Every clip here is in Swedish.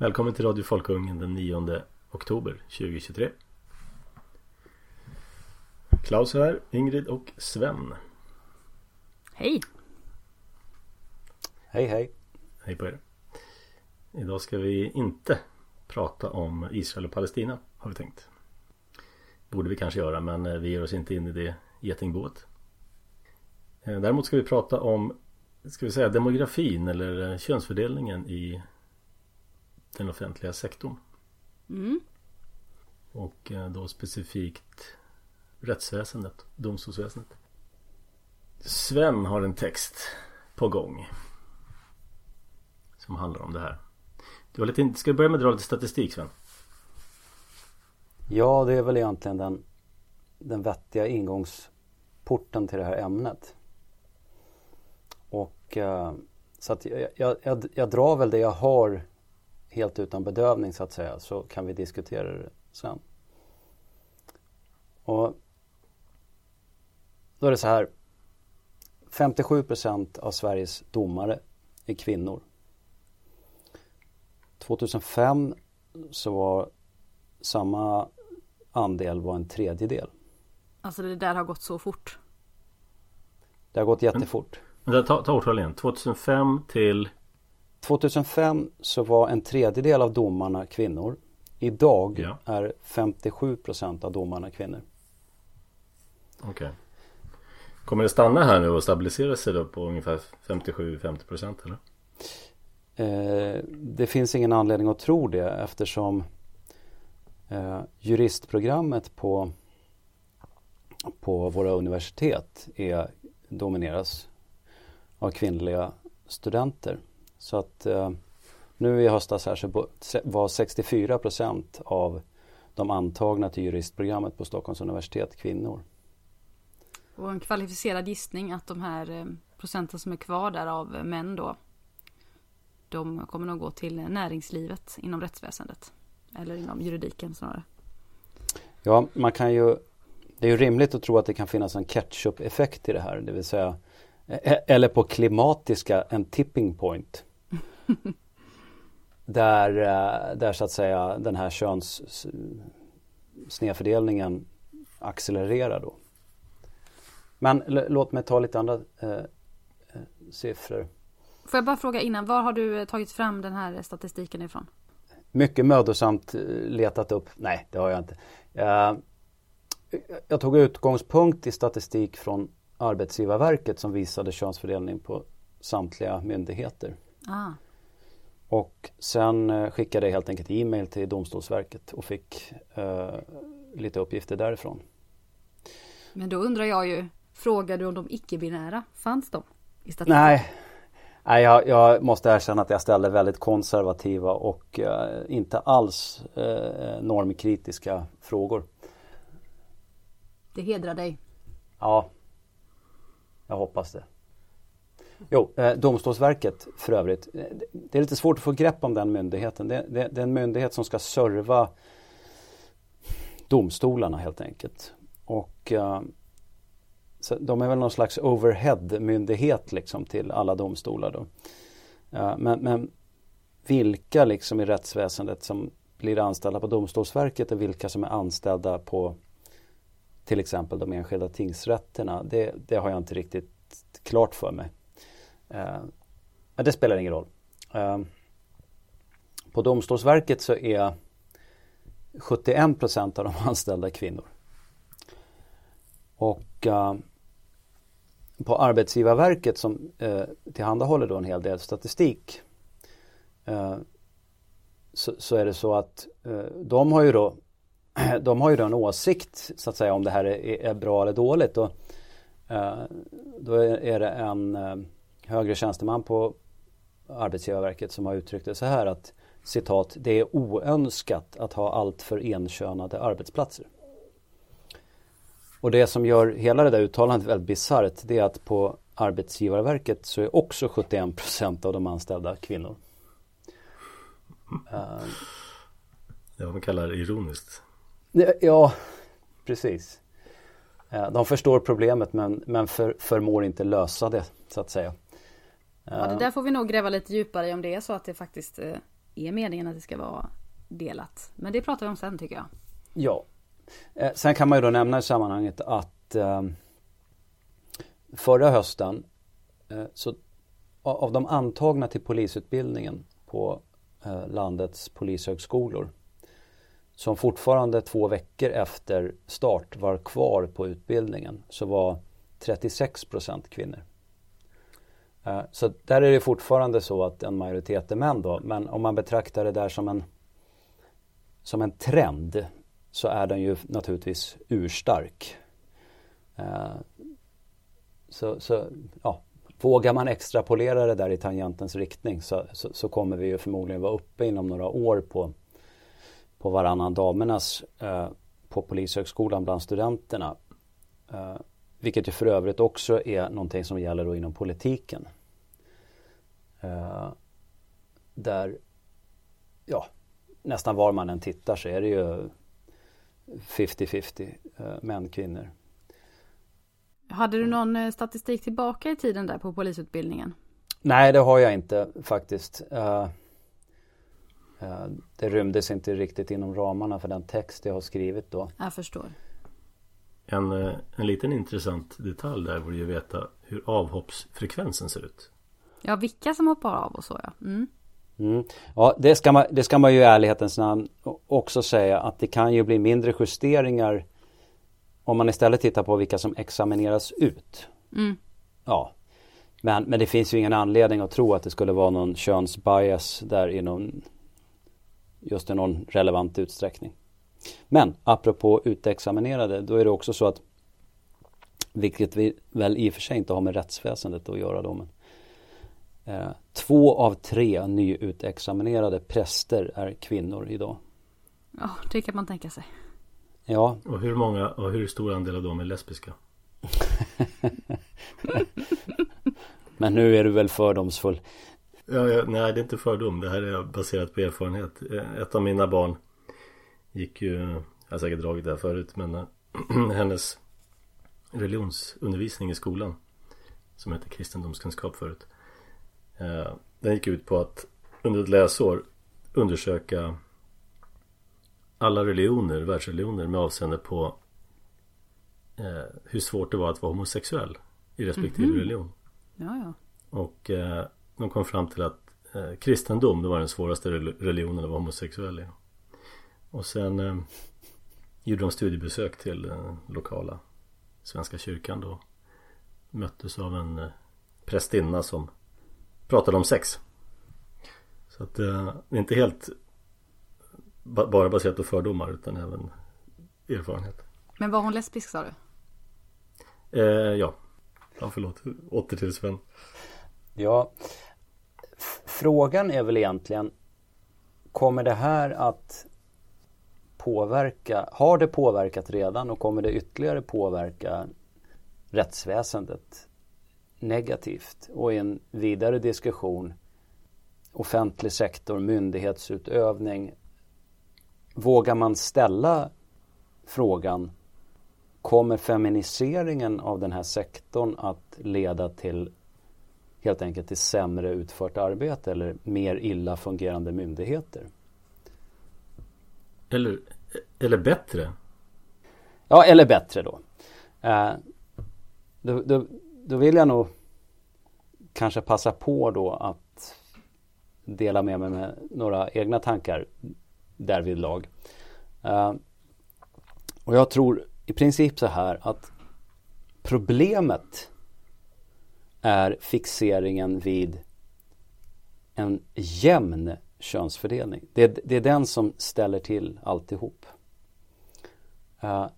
Välkommen till Radio Folkungen den 9 oktober 2023. Klaus här, Ingrid och Sven. Hej! Hej, hej! Hej på er. Idag ska vi inte prata om Israel och Palestina, har vi tänkt. Borde vi kanske göra, men vi ger oss inte in i det getingbåt. Däremot ska vi prata om, ska vi säga, demografin eller könsfördelningen i den offentliga sektorn. Mm. Och då specifikt rättsväsendet, domstolsväsendet. Sven har en text på gång som handlar om det här. Ska vi börja med att dra lite statistik, Sven? Ja, det är väl egentligen den vettiga ingångsporten till det här ämnet. Och så att jag drar väl det jag har helt utan bedövning, så att säga, så kan vi diskutera det sen. Och då är det så här: 57% av Sveriges domare är kvinnor. 2005 så var samma andel var en tredjedel. Alltså det där har gått så fort. Det har gått jättefort. Men ta årtal igen. 2005 till... 2005 så var en tredjedel av domarna kvinnor. Idag är 57% av domarna kvinnor. Okej. Okay. Kommer det stanna här nu och stabilisera sig då på ungefär 57-50% eller? Det finns ingen anledning att tro det, eftersom juristprogrammet på våra universitet domineras av kvinnliga studenter. Så att nu i höstas här så var 64% av de antagna till juristprogrammet på Stockholms universitet kvinnor. Och en kvalificerad gissning att de här procenten som är kvar där av män då, de kommer nog gå till näringslivet inom rättsväsendet eller inom juridiken snarare. Ja, man kan ju, det är ju rimligt att tro att det kan finnas en catch-up-effekt i det här, det vill säga, eller på klimatiska, en tipping point. där så att säga den här könssnedfördelningen accelererar då. Men låt mig ta lite andra siffror. Får jag bara fråga innan, var har du tagit fram den här statistiken ifrån? Mycket mödosamt letat upp. Nej, det har jag inte. Jag tog utgångspunkt i statistik från Arbetsgivarverket som visade könsfördelning på samtliga myndigheter. Ah. Och sen skickade jag helt enkelt e-mail till Domstolsverket och fick lite uppgifter därifrån. Men då undrar jag ju, frågade du om de icke-binära? Fanns de i statistiken? Nej, jag måste erkänna att jag ställde väldigt konservativa och inte alls normkritiska frågor. Det hedrar dig. Ja, jag hoppas det. Jo, Domstolsverket för övrigt. Det är lite svårt att få grepp om den myndigheten. Det är en myndighet som ska serva domstolarna helt enkelt. Och så de är väl någon slags overhead-myndighet liksom till alla domstolar då. Men vilka liksom i rättsväsendet som blir anställda på Domstolsverket och vilka som är anställda på till exempel de enskilda tingsrätterna, det har jag inte riktigt klart för mig. Men det spelar ingen roll. På Domstolsverket så är 71% av de anställda kvinnor. Och på Arbetsgivarverket som tillhandahåller då en hel del statistik så är det så att de har ju då en åsikt så att säga om det här är bra eller dåligt. Och då är det en högre tjänsteman på Arbetsgivarverket som har uttryckt det så här att, citat, det är oönskat att ha allt för enkönade arbetsplatser. Och det som gör hela det där uttalandet väldigt bisarrt, det är att på Arbetsgivarverket så är också 71% av de anställda kvinnor. Det är vad man kallar ironiskt. Ja, precis. De förstår problemet men förmår inte lösa det, så att säga. Ja, det där får vi nog gräva lite djupare om det är så att det faktiskt är meningen att det ska vara delat. Men det pratar vi om sen, tycker jag. Ja. Sen kan man ju då nämna i sammanhanget att förra hösten så av de antagna till polisutbildningen på landets polishögskolor som fortfarande 2 veckor efter start var kvar på utbildningen, så var 36% kvinnor. Så där är det fortfarande så att en majoritet är män då, men om man betraktar det där som en trend, så är den ju naturligtvis urstark. Så ja, vågar man extrapolera det där i tangentens riktning så kommer vi ju förmodligen vara uppe inom några år på varannan damernas på polishögskolan bland studenterna. Vilket ju för övrigt också är någonting som gäller då inom politiken. Där ja, nästan var man än tittar så är det ju 50-50 män och kvinnor. Hade du någon statistik tillbaka i tiden där på polisutbildningen? Nej, det har jag inte faktiskt. Det rymdes inte riktigt inom ramarna för den text jag har skrivit då. Jag förstår. En liten intressant detalj där vore ju veta hur avhoppsfrekvensen ser ut. Ja, vilka som hoppar av och så, ja. Mm. Mm. Ja, det ska man ju i ärlighetens namn också säga, att det kan ju bli mindre justeringar om man istället tittar på vilka som examineras ut. Mm. Ja. Men det finns ju ingen anledning att tro att det skulle vara någon könsbias där i någon relevant utsträckning. Men apropå utexaminerade, då är det också så att, vilket vi väl i och för sig inte har med rättsväsendet att göra då, men 2 av 3 nyutexaminerade präster är kvinnor idag. Ja, det kan man tänka sig. Ja. Och hur stor andel av dem är lesbiska? Men nu är du väl fördomsfull? Ja, nej, det är inte fördom. Det här är baserat på erfarenhet. Ett av mina barn gick ju, jag har säkert dragit det här förut, men hennes religionsundervisning i skolan, som heter kristendomskunskap förut, den gick ut på att under ett läsår undersöka alla religioner, världsreligioner, med avseende på hur svårt det var att vara homosexuell i respektive religion. Ja. Och de kom fram till att kristendom, det var den svåraste religionen att vara homosexuell i. Och sen gjorde de studiebesök till lokala Svenska kyrkan då. Möttes av en prästinna som pratade om sex. Så att det är inte helt bara baserat på fördomar, utan även erfarenhet. Men var hon lesbisk, sa du? Ja, förlåt. Åter till Sven. Ja, frågan är väl egentligen, kommer det här att påverka, har det påverkat redan och kommer det ytterligare påverka rättsväsendet negativt? Och i en vidare diskussion, offentlig sektor, myndighetsutövning, vågar man ställa frågan, kommer feminiseringen av den här sektorn att leda till helt enkelt till sämre utfört arbete eller mer illa fungerande myndigheter? Eller bättre? Ja, eller bättre då. Då vill jag nog kanske passa på då att dela med mig med några egna tankar därvid lag. Och jag tror i princip så här att problemet är fixeringen vid en jämn könsfördelning. Det är den som ställer till alltihop.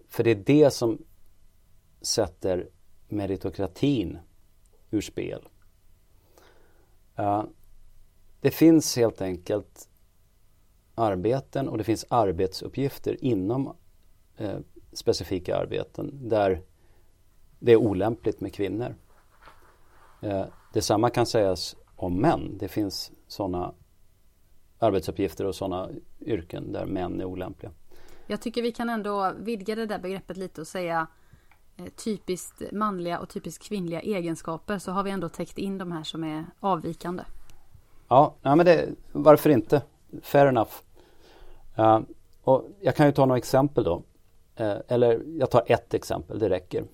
För det är det som sätter meritokratin ur spel. Det finns helt enkelt arbeten och det finns arbetsuppgifter inom specifika arbeten där det är olämpligt med kvinnor. Detsamma kan sägas om män. Det finns sådana arbetsuppgifter och sådana yrken där män är olämpliga. Jag tycker vi kan ändå vidga det där begreppet lite och säga typiskt manliga och typiskt kvinnliga egenskaper, så har vi ändå täckt in de här som är avvikande. Ja, nej men varför inte? fair enough. Och jag kan ju ta några exempel då. Eller jag tar ett exempel, det räcker.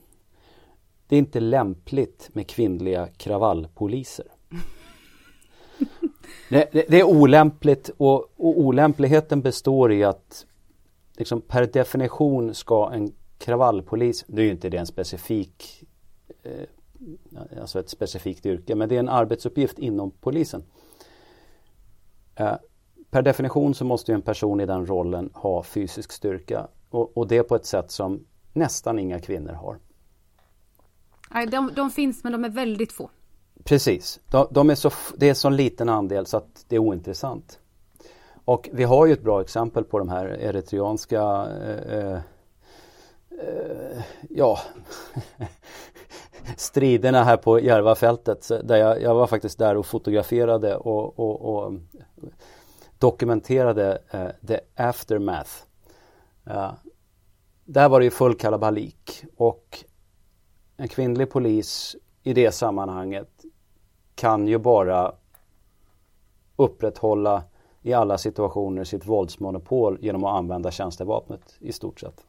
Det är inte lämpligt med kvinnliga kravallpoliser. Det är olämpligt och olämpligheten består i att liksom, per definition ska en kravallpolis, det är ju inte det en specifik, alltså ett specifikt yrke, men det är en arbetsuppgift inom polisen. Per definition så måste ju en person i den rollen ha fysisk styrka och det på ett sätt som nästan inga kvinnor har. Nej, de finns men de är väldigt få. Precis, det är så liten andel så att det är ointressant. Och vi har ju ett bra exempel på de här eritreanska striderna här på Järvafältet där jag var faktiskt där och fotograferade och dokumenterade the aftermath. Där var det ju full kalabalik och en kvinnlig polis i det sammanhanget kan ju bara upprätthålla i alla situationer sitt våldsmonopol genom att använda tjänstevapnet i stort sett.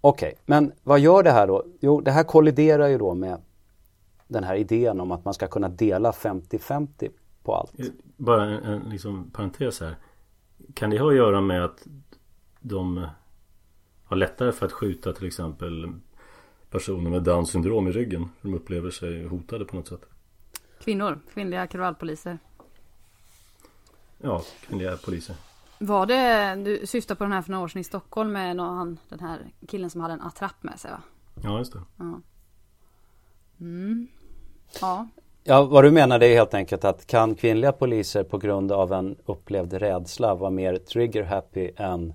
Okej, men vad gör det här då? Jo, det här kolliderar ju då med den här idén om att man ska kunna dela 50-50 på allt. Bara en liksom parentes här. Kan det ha att göra med att de har lättare för att skjuta till exempel personer med Downs syndrom i ryggen? De upplever sig hotade på något sätt. Kvinnliga kravallpoliser. Ja, kvinnliga poliser. Var det, du syftar på den här för några år sedan i Stockholm med den här killen som hade en attrapp med sig, va? Ja, just det. Ja. Mm. Ja. Ja, vad du menar det är helt enkelt att kan kvinnliga poliser på grund av en upplevd rädsla vara mer trigger happy än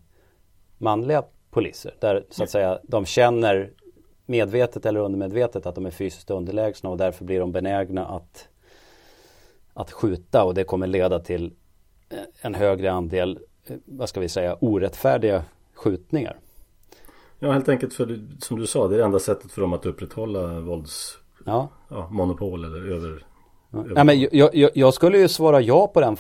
manliga poliser? Där så att säga de känner medvetet eller undermedvetet att de är fysiskt underlägsna och därför blir de benägna att skjuta och det kommer leda till en högre andel, vad ska vi säga, orättfärdiga skjutningar. Ja, helt enkelt för som du sa, det är det enda sättet för dem att upprätthålla våldsmonopol eller över... Ja, men jag skulle ju svara ja på den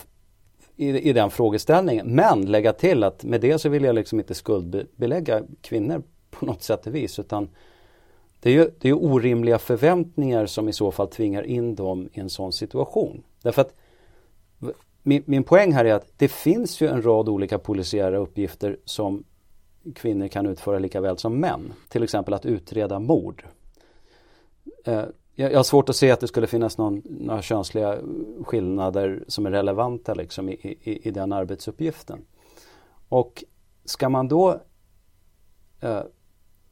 i den frågeställningen, men lägga till att med det så vill jag liksom inte skuldbelägga kvinnor på något sätt och vis, utan det är ju orimliga förväntningar som i så fall tvingar in dem i en sån situation. Därför att min poäng här är att det finns ju en rad olika polisiära uppgifter som kvinnor kan utföra lika väl som män. Till exempel att utreda mord. Jag har svårt att se att det skulle finnas några könsliga skillnader som är relevanta liksom, i den arbetsuppgiften. Och ska man då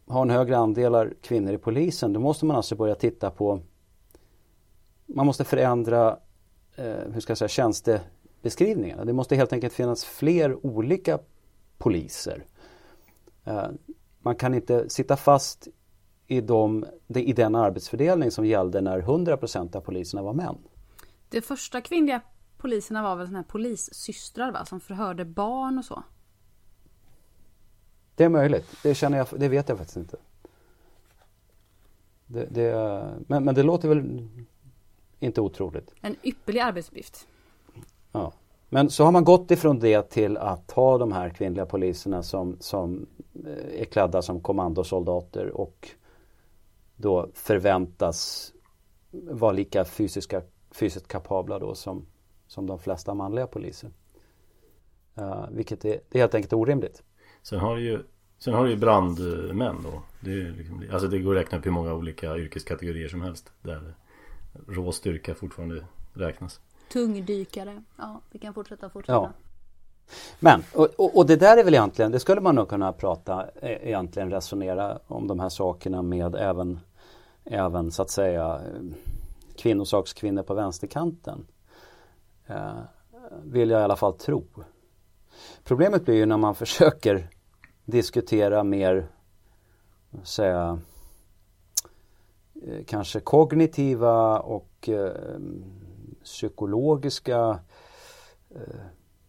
ha en högre andel kvinnor i polisen, då måste man alltså börja titta på, man måste förändra tjänstebeskrivningarna. Det måste helt enkelt finnas fler olika poliser. Man kan inte sitta fast i den arbetsfördelning som gällde när 100% av poliserna var män. De första kvinnliga poliserna var väl såna här polissystrar, va? Som förhörde barn och så. Det är möjligt. Det vet jag faktiskt inte. Men det låter väl inte otroligt. En ypperlig arbetsuppgift. Ja. Men så har man gått ifrån det till att ha de här kvinnliga poliserna som är klädda som kommandosoldater och då förväntas vara lika fysiskt kapabla då som de flesta manliga poliser. Vilket är helt enkelt orimligt. Sen har vi ju brandmän då. Det är liksom, alltså det går att räkna upp hur många olika yrkeskategorier som helst där rå styrka fortfarande räknas. Tungdykare. Ja, vi kan fortsätta. Ja. Men, och det där är väl egentligen, det skulle man nog kunna resonera om de här sakerna med även så att säga kvinnor på vänsterkanten. Vill jag i alla fall tro. Problemet blir ju när man försöker diskutera mer säga kanske kognitiva och psykologiska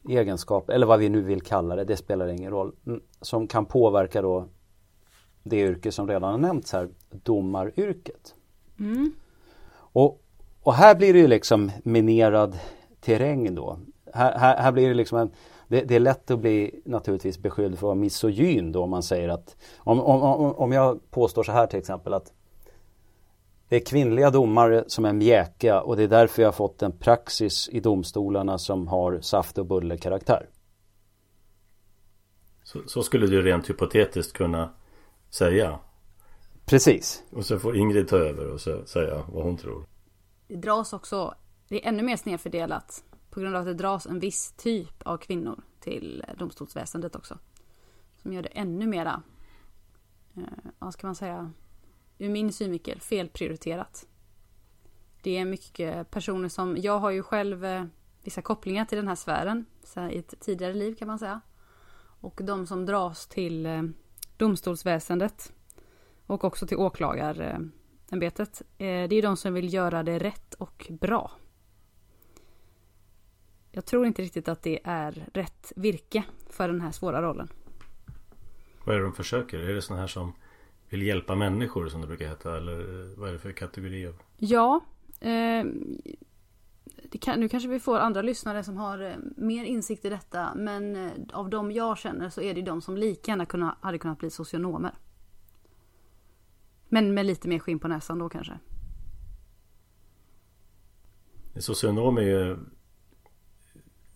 egenskaper, eller vad vi nu vill kalla det spelar ingen roll, som kan påverka då det yrke som redan har nämnts här, domaryrket. Och här blir det ju liksom minerad terräng då. Här blir det liksom det är lätt att bli naturligtvis beskylld för att vara misogyn då, om man säger att om jag påstår så här till exempel att det är kvinnliga domare som är mjäkiga och det är därför jag har fått en praxis i domstolarna som har saft- och bullekaraktär. Så skulle du rent hypotetiskt kunna säga. Precis. Och så får Ingrid ta över och så säga vad hon tror. Det dras också, det är ännu mer snedfördelat på grund av att det dras en viss typ av kvinnor till domstolsväsendet också. Som gör det ännu mera, vad ska man säga, ur min synvinkel felprioriterat. Det är mycket personer som, jag har ju själv vissa kopplingar till den här sfären i ett tidigare liv kan man säga. Och de som dras till domstolsväsendet och också till åklagarämbetet, det är de som vill göra det rätt och bra. Jag tror inte riktigt att det är rätt virke för den här svåra rollen. Vad är det de försöker? Är det såna här som vill hjälpa människor som det brukar heta? Eller vad är det för kategori av? Ja, nu kanske vi får andra lyssnare som har mer insikt i detta. Men av de jag känner så är det de som lika gärna hade kunnat bli socionomer. Men med lite mer skinn på näsan då kanske. Socionom är ju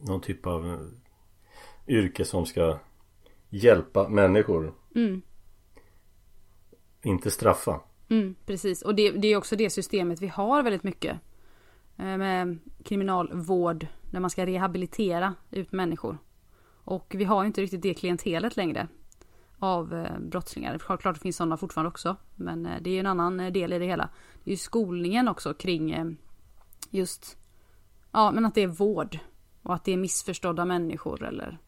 någon typ av yrke som ska hjälpa människor. Mm. Inte straffa. Mm, precis, och det är också det systemet vi har väldigt mycket. Med kriminalvård där man ska rehabilitera ut människor. Och vi har ju inte riktigt det klientelet längre av brottslingar. Självklart finns sådana fortfarande också, men det är ju en annan del i det hela. Det är ju skolningen också kring just, ja men att det är vård och att det är missförstådda människor eller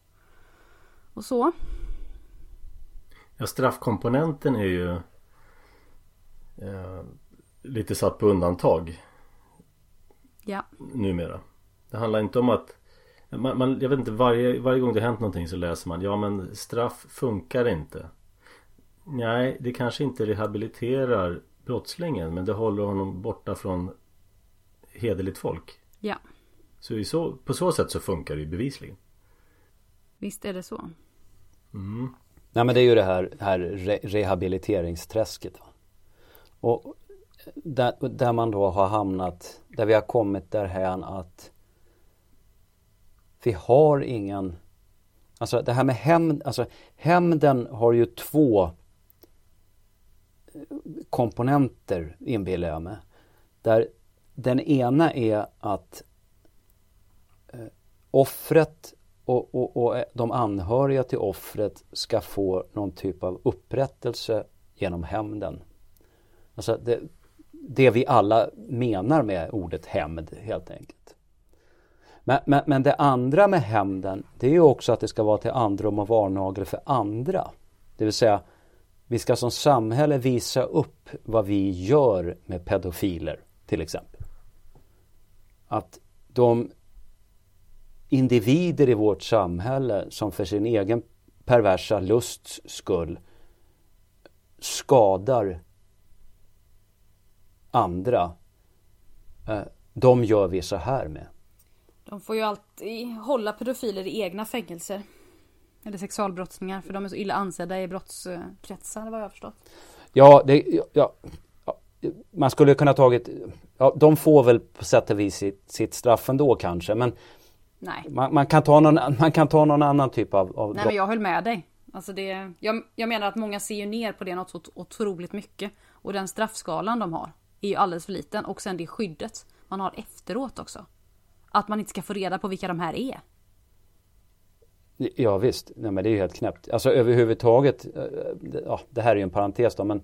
och så. Ja, straffkomponenten är ju lite satt på undantag. Ja. Numera. Det handlar inte om att jag vet inte, varje gång det hänt någonting så läser man, ja men straff funkar inte. Nej, det kanske inte rehabiliterar brottslingen, men det håller honom borta från hederligt folk. Ja. Så på så sätt så funkar det ju bevisligen. Visst är det så. Mm. Nej, men det är ju det här rehabiliteringsträsket. Och där man då har hamnat, där vi har kommit därhän att vi har ingen, alltså det här med hämnd, alltså hämnden har ju två komponenter inbillar jag mig. Där den ena är att offret och de anhöriga till offret ska få någon typ av upprättelse genom hämnden. Alltså det vi alla menar med ordet hämnd helt enkelt. Men det andra med hämnden, det är ju också att det ska vara till andrum och varnagel för andra. Det vill säga, vi ska som samhälle visa upp vad vi gör med pedofiler till exempel. Att de individer i vårt samhälle som för sin egen perversa lusts skull skadar andra, de gör vi så här med. De får ju alltid hålla pedofiler i egna fängelser. Eller sexualbrottslingar, för de är så illa ansedda i brottskretsar, vad jag har förstått. Ja, man skulle kunna tagit, ja, de får väl på sätt och vis sitt straff ändå kanske, men nej. Man kan ta någon annan typ av brott. Nej, men jag höll med dig. Alltså jag menar att många ser ju ner på det något så otroligt mycket. Och den straffskalan de har är ju alldeles för liten. Och sen det skyddet man har efteråt också. Att man inte ska få reda på vilka de här är. Ja visst, nej, men det är ju helt knäppt. Alltså överhuvudtaget, ja, det här är ju en parentes då, men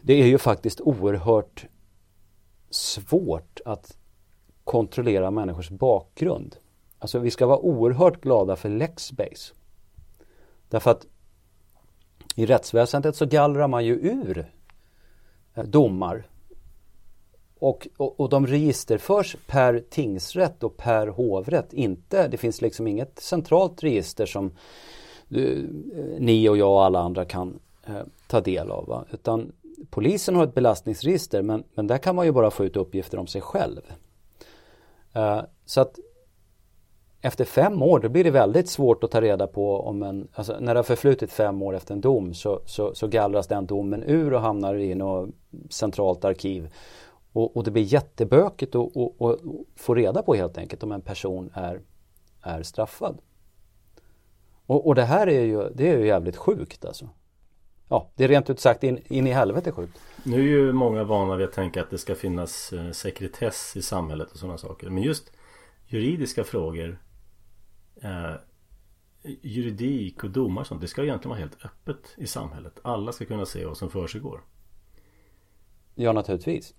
det är ju faktiskt oerhört svårt att kontrollera människors bakgrund. Alltså vi ska vara oerhört glada för Lexbase. Därför att i rättsväsendet så gallrar man ju ur domar. Och de registerförs per tingsrätt och per hovrätt. Det finns liksom inget centralt register som ni och jag och alla andra kan ta del av. Va? Utan polisen har ett belastningsregister men där kan man ju bara få ut uppgifter om sig själv. Så att efter 5 år då blir det väldigt svårt att ta reda på om en, alltså när det har förflutit 5 år efter en dom så gallras den domen ur och hamnar i något centralt arkiv. Och det blir jättebökigt att få reda på helt enkelt om en person är straffad. Och det här är ju jävligt sjukt alltså. Ja, det är rent ut sagt in i helvete sjukt. Nu är ju många vana vid att tänka att det ska finnas sekretess i samhället och sådana saker. Men just juridiska frågor, juridik och domar och sånt, det ska egentligen vara helt öppet i samhället. Alla ska kunna se vad som försiggår. Ja, naturligtvis.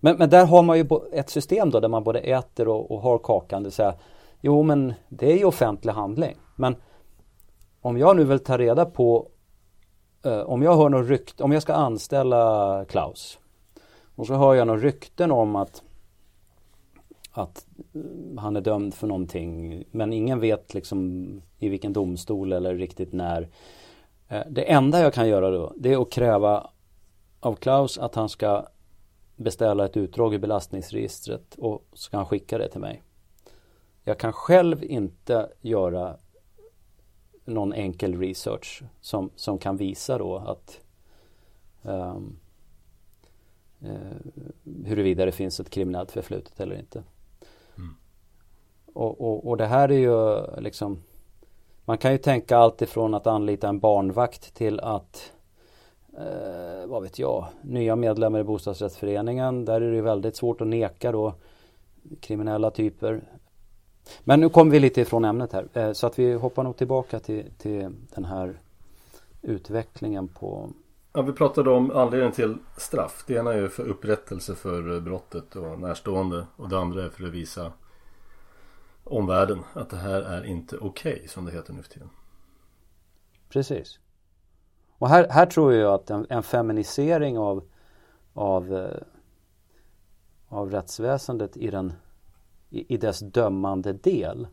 Men där har man ju ett system då där man både äter och har kakan. Det säger, jo men det är ju offentlig handling. Men om jag nu vill ta reda på, om jag hör något rykte, om jag ska anställa Klaus och så hör jag några rykten om att han är dömd för någonting men ingen vet liksom i vilken domstol eller riktigt när. Det enda jag kan göra då det är att kräva av Klaus att han ska beställa ett utdrag i belastningsregistret och så kan han skicka det till mig. Jag kan själv inte göra någon enkel research som kan visa då att huruvida det finns ett kriminellt förflutet eller inte. Mm. Och det här är ju liksom, man kan ju tänka allt ifrån att anlita en barnvakt till att vad vet jag, nya medlemmar i bostadsrättsföreningen, där är det ju väldigt svårt att neka då kriminella typer. Men nu kommer vi lite ifrån ämnet här, så att vi hoppar nog tillbaka till den här utvecklingen på... Ja, vi pratade om anledningen till straff. Det ena är ju för upprättelse för brottet och närstående och det andra är för att visa omvärlden att det här är inte okej, som det heter nu för tiden. Precis. Och här tror jag att en feminisering av rättsväsendet i dess dömande del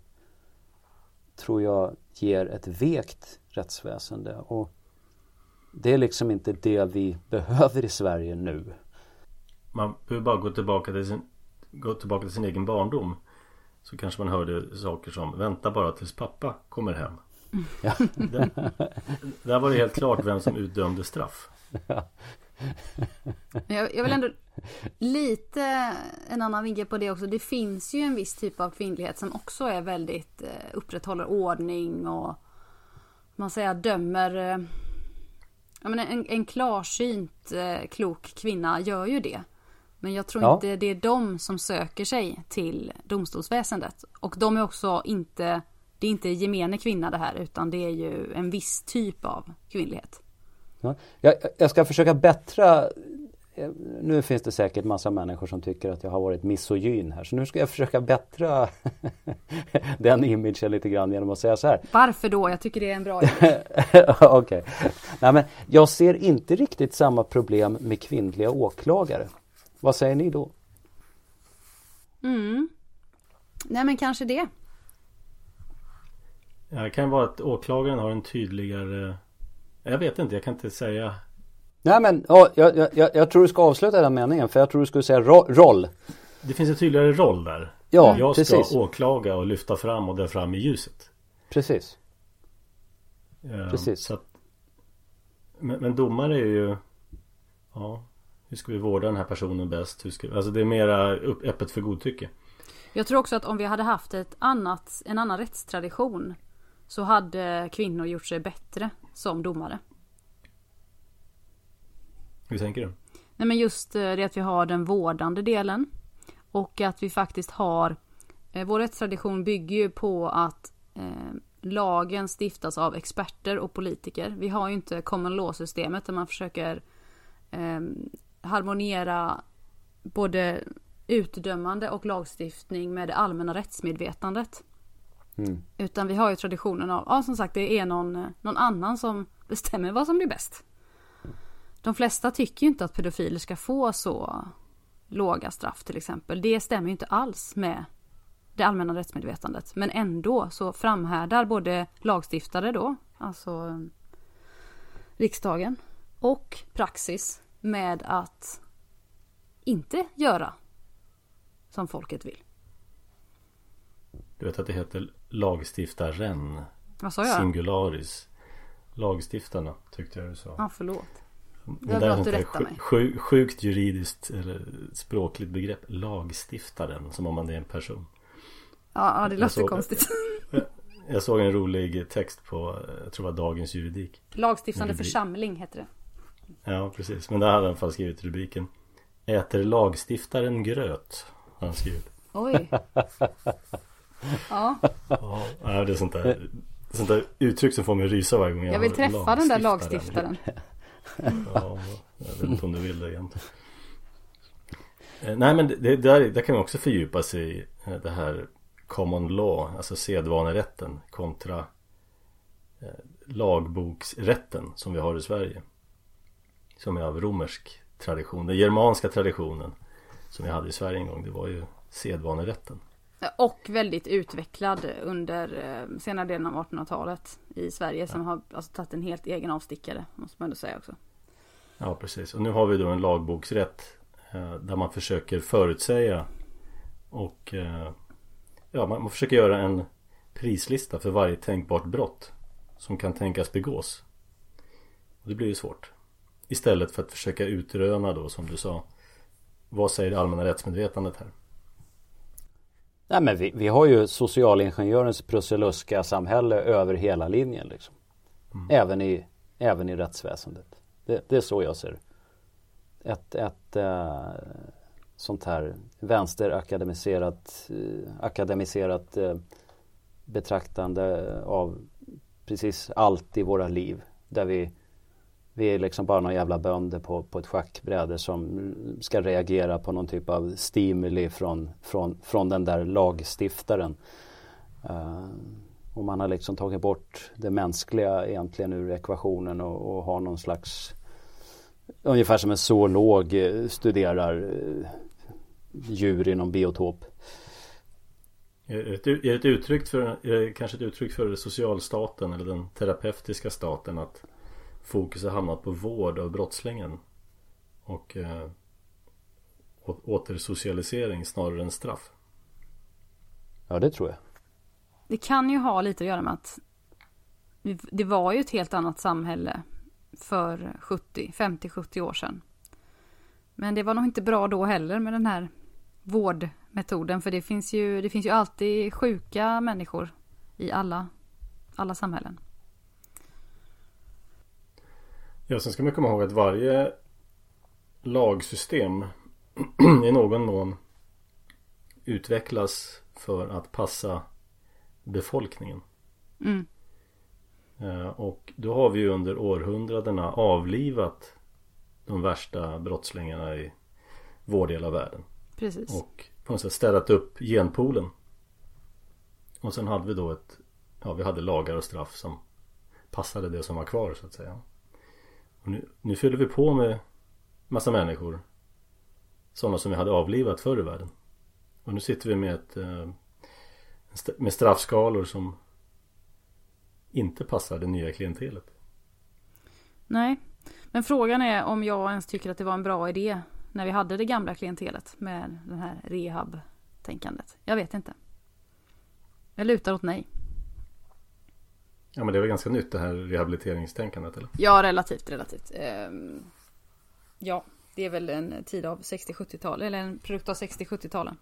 tror jag ger ett vekt rättsväsende. Och det är liksom inte det vi behöver i Sverige nu. Man behöver bara gå tillbaka till sin egen barndom så kanske man hörde saker som vänta bara tills pappa kommer hem. Ja. Där var det helt klart vem som utdömde straff. Ja. Jag vill ändå lite en annan vinkel på det också. Det finns ju en viss typ av kvinnlighet som också är väldigt upprätthåller ordning och man säger dömer. Jag menar, en klarsynt klok kvinna gör ju det. Men jag tror inte det är de som söker sig till domstolsväsendet. Och de är också inte, det är inte gemene kvinna det här utan det är ju en viss typ av kvinnlighet. Jag ska försöka bättra, nu finns det säkert massa människor som tycker att jag har varit misogyn här. Så nu ska jag försöka bättra den imagen lite grann genom att säga så här. Varför då? Jag tycker det är en bra idé. Okej. Nej, men jag ser inte riktigt samma problem med kvinnliga åklagare. Vad säger ni då? Nej men kanske det. Det kan vara att åklagaren har en tydligare... Jag vet inte, jag kan inte säga... Nej men, jag tror du ska avsluta den meningen för jag tror du skulle säga roll. Det finns en tydligare roll där. Ja, jag ska åklaga och lyfta fram och dra fram i ljuset. Precis. Så att, men domare är ju... Ja, hur ska vi vårda den här personen bäst? Alltså det är mera öppet för godtycke. Jag tror också att om vi hade haft en annan rättstradition så hade kvinnor gjort sig bättre som domare. Hur tänker du? Nej, men just det att vi har den vårdande delen och att vi faktiskt har... Vår rättstradition bygger ju på att lagen stiftas av experter och politiker. Vi har ju inte common law-systemet där man försöker harmoniera både utdömande och lagstiftning med det allmänna rättsmedvetandet. Mm. Utan vi har ju traditionen av, ja, som sagt, det är någon annan som bestämmer vad som blir bäst. De flesta tycker ju inte att pedofiler ska få så låga straff till exempel. Det stämmer ju inte alls med det allmänna rättsmedvetandet. Men ändå så framhärdar både lagstiftare då, alltså riksdagen, och praxis med att inte göra som folket vill. Du vet att det heter lagstiftaren. Vad sa jag? Singularis. Lagstiftarna tyckte jag du sa. Ja, förlåt. Det där är ett sjukt juridiskt eller språkligt begrepp. Lagstiftaren, som om man är en person. Ja, det låter konstigt. Jag såg en rolig text på, jag tror det var Dagens Juridik. Lagstiftande församling heter det. Ja, precis. Men där hade han fast skrivit rubriken. Äter lagstiftaren gröt? Han skrivit. Oj. Ja. Ja, det är sånt där uttryck som får mig rysa varje gång jag vill träffa den där lagstiftaren. Ja, jag vet inte om du vill det egentligen. Nej, men det där kan man också fördjupa sig i det här common law, alltså sedvanerätten kontra lagboksrätten som vi har i Sverige, som är av romersk tradition. Den germanska traditionen som vi hade i Sverige en gång, det var ju sedvanerätten. Och väldigt utvecklad under senare delen av 1800-talet i Sverige, som har alltså tagit en helt egen avstickare, måste man ändå säga också. Ja, precis. Och nu har vi då en lagboksrätt där man försöker förutsäga och ja, man försöker göra en prislista för varje tänkbart brott som kan tänkas begås. Och det blir ju svårt. Istället för att försöka utröna då, som du sa, vad säger det allmänna rättsmedvetandet här? Nej, men vi har ju socialingenjörens prusseluska samhälle över hela linjen liksom. Även i rättsväsendet. Det är så jag ser det. Ett sånt här vänsterakademiserat betraktande av precis allt i våra liv, där vi är liksom bara några jävla bönder på ett schackbräde som ska reagera på någon typ av stimuli från den där lagstiftaren. Och man har liksom tagit bort det mänskliga egentligen ur ekvationen och har någon slags, ungefär som en zoolog studerar djur i någon biotop. Kanske ett uttryck för socialstaten eller den terapeutiska staten, att fokus har hamnat på vård av brottslingen och återsocialisering snarare än straff. Ja, det tror jag. Det kan ju ha lite att göra med att det var ju ett helt annat samhälle för 50-70 år sedan. Men det var nog inte bra då heller med den här vårdmetoden, för det finns ju alltid sjuka människor i alla samhällen. Ja, sen ska man komma ihåg att varje lagsystem i någon mån utvecklas för att passa befolkningen. Mm. Och då har vi ju under århundradena avlivat de värsta brottslingarna i vår del av världen. Precis. Och på något sätt städat upp genpoolen. Och sen hade vi då vi hade lagar och straff som passade det som var kvar, så att säga. Och nu fyller vi på med massa människor, sådana som vi hade avlivat förr i världen. Och nu sitter vi med med straffskalor som inte passar det nya klientelet. Nej, men frågan är om jag ens tycker att det var en bra idé när vi hade det gamla klientelet med den här rehab-tänkandet. Jag vet inte. Jag lutar åt nej. Ja, men det var ganska nytt det här rehabiliteringstänkandet, eller? Ja, relativt. Ja, det är väl en tid av 60-70-talet, eller en produkt av 60-70-talen.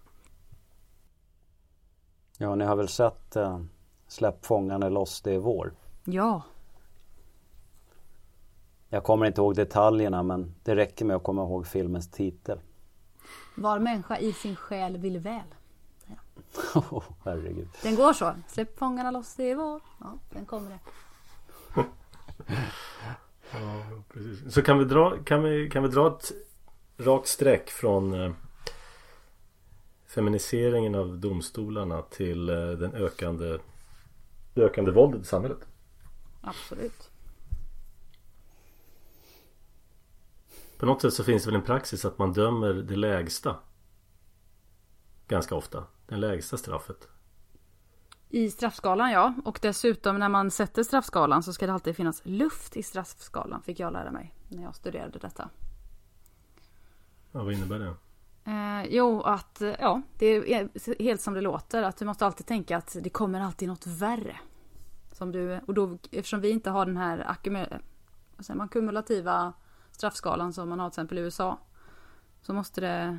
Ja, ni har väl sett Släpp fångarna loss, det är vår. Ja. Jag kommer inte ihåg detaljerna, men det räcker med att komma ihåg filmens titel. Var människa i sin själ vill väl. Ja. Oh, herregud. Den går så. Släpp fångarna loss, det är vår. Ja, den kommer det. Ja, precis. Så kan vi dra ett rakt streck från feminiseringen av domstolarna till den ökande våldet i samhället. Absolut. På något sätt så finns det väl en praxis att man dömer det lägsta ganska ofta. Det lägsta straffet. I straffskalan, ja. Och dessutom när man sätter straffskalan så ska det alltid finnas luft i straffskalan, fick jag lära mig när jag studerade detta. Ja, vad innebär det? Jo, att ja, det är helt som det låter, att du måste alltid tänka att det kommer alltid något värre. Som du, och då, eftersom vi inte har den här kumulativa straffskalan som man har till exempel i USA, så måste det,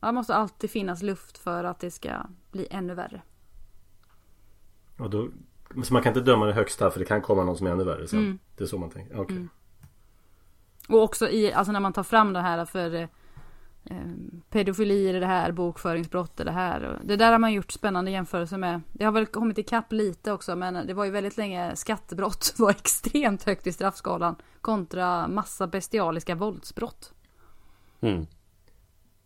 ja, måste alltid finnas luft för att det ska bli ännu värre. Och då, så man kan inte döma det högsta, för det kan komma någon som är ännu värre sen. Mm. Det är så man tänker. Okay. Mm. Och också i, alltså när man tar fram det här för pedofili, det här bokföringsbrott, det här. Och det där har man gjort spännande jämförelser med. Det har väl kommit ikapp lite också, men det var ju väldigt länge skattebrott var extremt högt i straffskalan kontra massa bestialiska våldsbrott. Mm.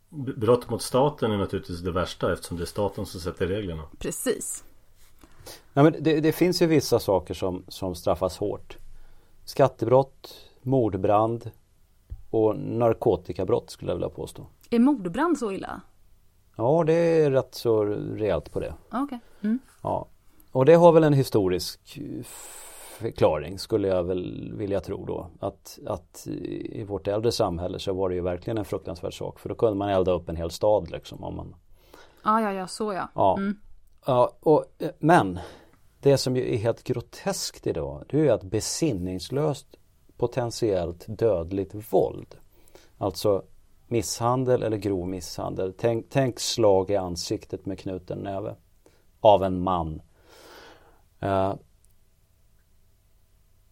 Brott mot staten är naturligtvis det värsta, eftersom det är staten som sätter reglerna. Precis. Ja, men det finns ju vissa saker som straffas hårt. Skattebrott, mordbrand och narkotikabrott skulle jag vilja påstå. Är mordbrand så illa? Ja, det är rätt så rejält på det. Okay. Mm. Ja. Och det har väl en historisk förklaring skulle jag väl vilja tro då. Att i vårt äldre samhälle så var det ju verkligen en fruktansvärd sak. För då kunde man elda upp en hel stad liksom. Om man... Ja, så ja. Ja. Mm. Ja, men det som ju är helt groteskt idag, det är ju att besinningslöst potentiellt dödligt våld, alltså misshandel eller grov misshandel, tänk slag i ansiktet med knuten näve av en man,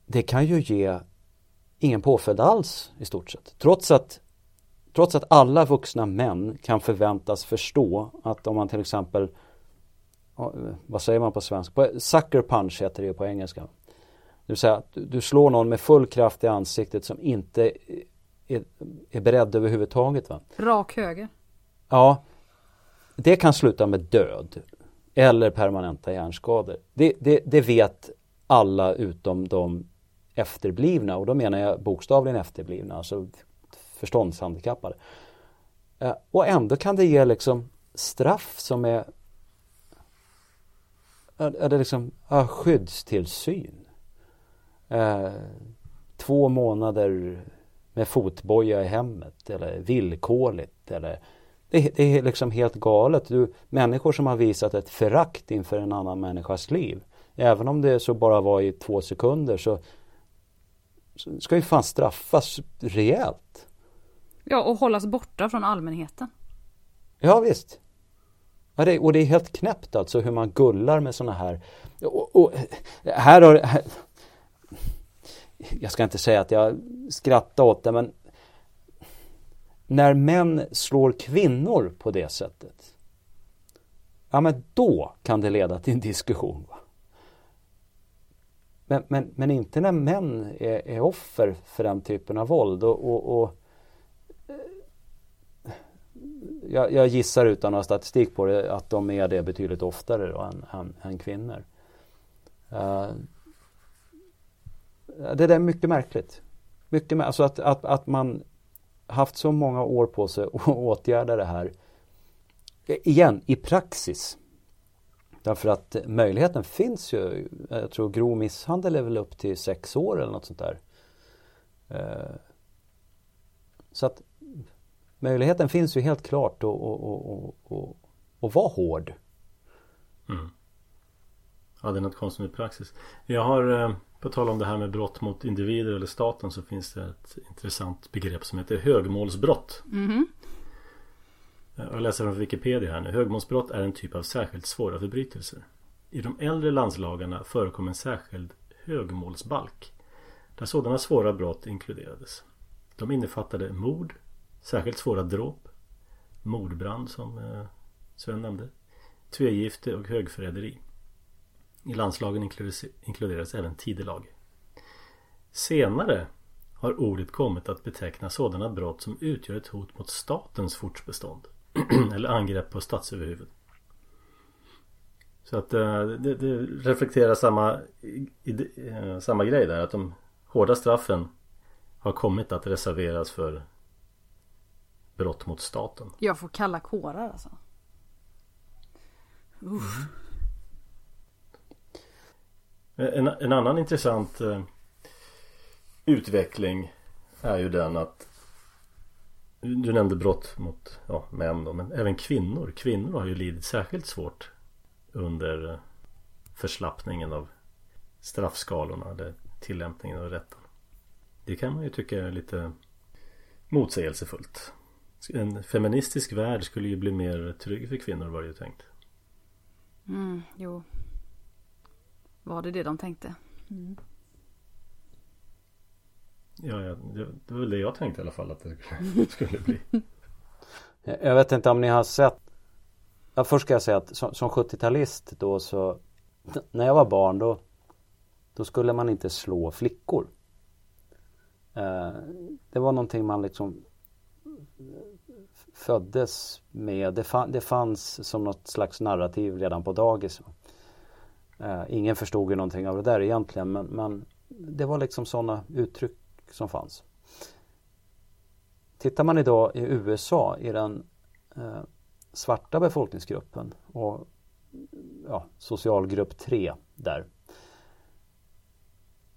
det kan ju ge ingen påföljd alls i stort sett, trots att alla vuxna män kan förväntas förstå att om man till exempel, vad säger man på svenska? Sucker punch heter det på engelska. Det vill säga att du slår någon med full kraft i ansiktet som inte är beredd överhuvudtaget. Va? Rak höger. Ja, det kan sluta med död eller permanenta hjärnskador. Det vet alla utom de efterblivna, och då menar jag bokstavligen efterblivna, alltså förståndshandikappade. Och ändå kan det ge liksom straff som är det liksom skyddstillsyn. 2 månader med fotboja i hemmet eller villkorligt. Eller, det är liksom helt galet. Människor som har visat ett förakt inför en annan människas liv, även om det så bara var i 2 sekunder, så ska ju fan straffas rejält. Ja, och hållas borta från allmänheten. Ja, visst. Och det är helt knäppt alltså hur man gullar med såna här. Och här har... Jag ska inte säga att jag skrattar åt det, men när män slår kvinnor på det sättet, ja men då kan det leda till en diskussion. Va? Men inte när män är offer för den typen av våld. Och jag gissar utan att ha statistik på det att de är det betydligt oftare då än kvinnor. Det där är mycket märkligt. Alltså att man haft så många år på sig att åtgärda det här. Igen, i praxis. Därför att möjligheten finns ju. Jag tror grov misshandel är väl upp till 6 år eller något sånt där. Så att möjligheten finns ju helt klart att vara hård. Mm. Ja, det är något konstigt med praxis. Jag har... På tal om det här med brott mot individer eller staten, så finns det ett intressant begrepp som heter högmålsbrott. Mm-hmm. Jag läser från Wikipedia här nu. Högmålsbrott är en typ av särskilt svåra förbrytelser. I de äldre landslagarna förekom en särskild högmålsbalk där sådana svåra brott inkluderades. De innefattade mord, särskilt svåra dråp, mordbrand som Sven nämnde, tvegifte och högförräderi. I landslagen inkluderas även tidelag. Senare har ordet kommit att beteckna sådana brott som utgör ett hot mot statens fortbestånd eller angrepp på statsöverhuvud. Så att det reflekterar samma grej där, att de hårda straffen har kommit att reserveras för brott mot staten. Jag får kalla kårar alltså. Uff. En annan intressant utveckling är ju den att Du nämnde brott mot män då, men även kvinnor. Kvinnor har ju lidit särskilt svårt under förslappningen av straffskalorna eller tillämpningen av rätten. Det kan man ju tycka är lite motsägelsefullt. En feministisk värld skulle ju bli mer trygg för kvinnor, var det ju tänkt. Jo. Var det de tänkte? Mm. Ja, det var det jag tänkte i alla fall att det skulle bli. Jag vet inte om ni har sett... Ja, först ska jag säga att som 70-talist då så... När jag var barn då skulle man inte slå flickor. Det var någonting man liksom föddes med. Det fanns som något slags narrativ redan på dagis. Ingen förstod ju någonting av det där egentligen, men det var liksom sådana uttryck som fanns. Tittar man idag i USA i den svarta befolkningsgruppen och socialgrupp 3 där,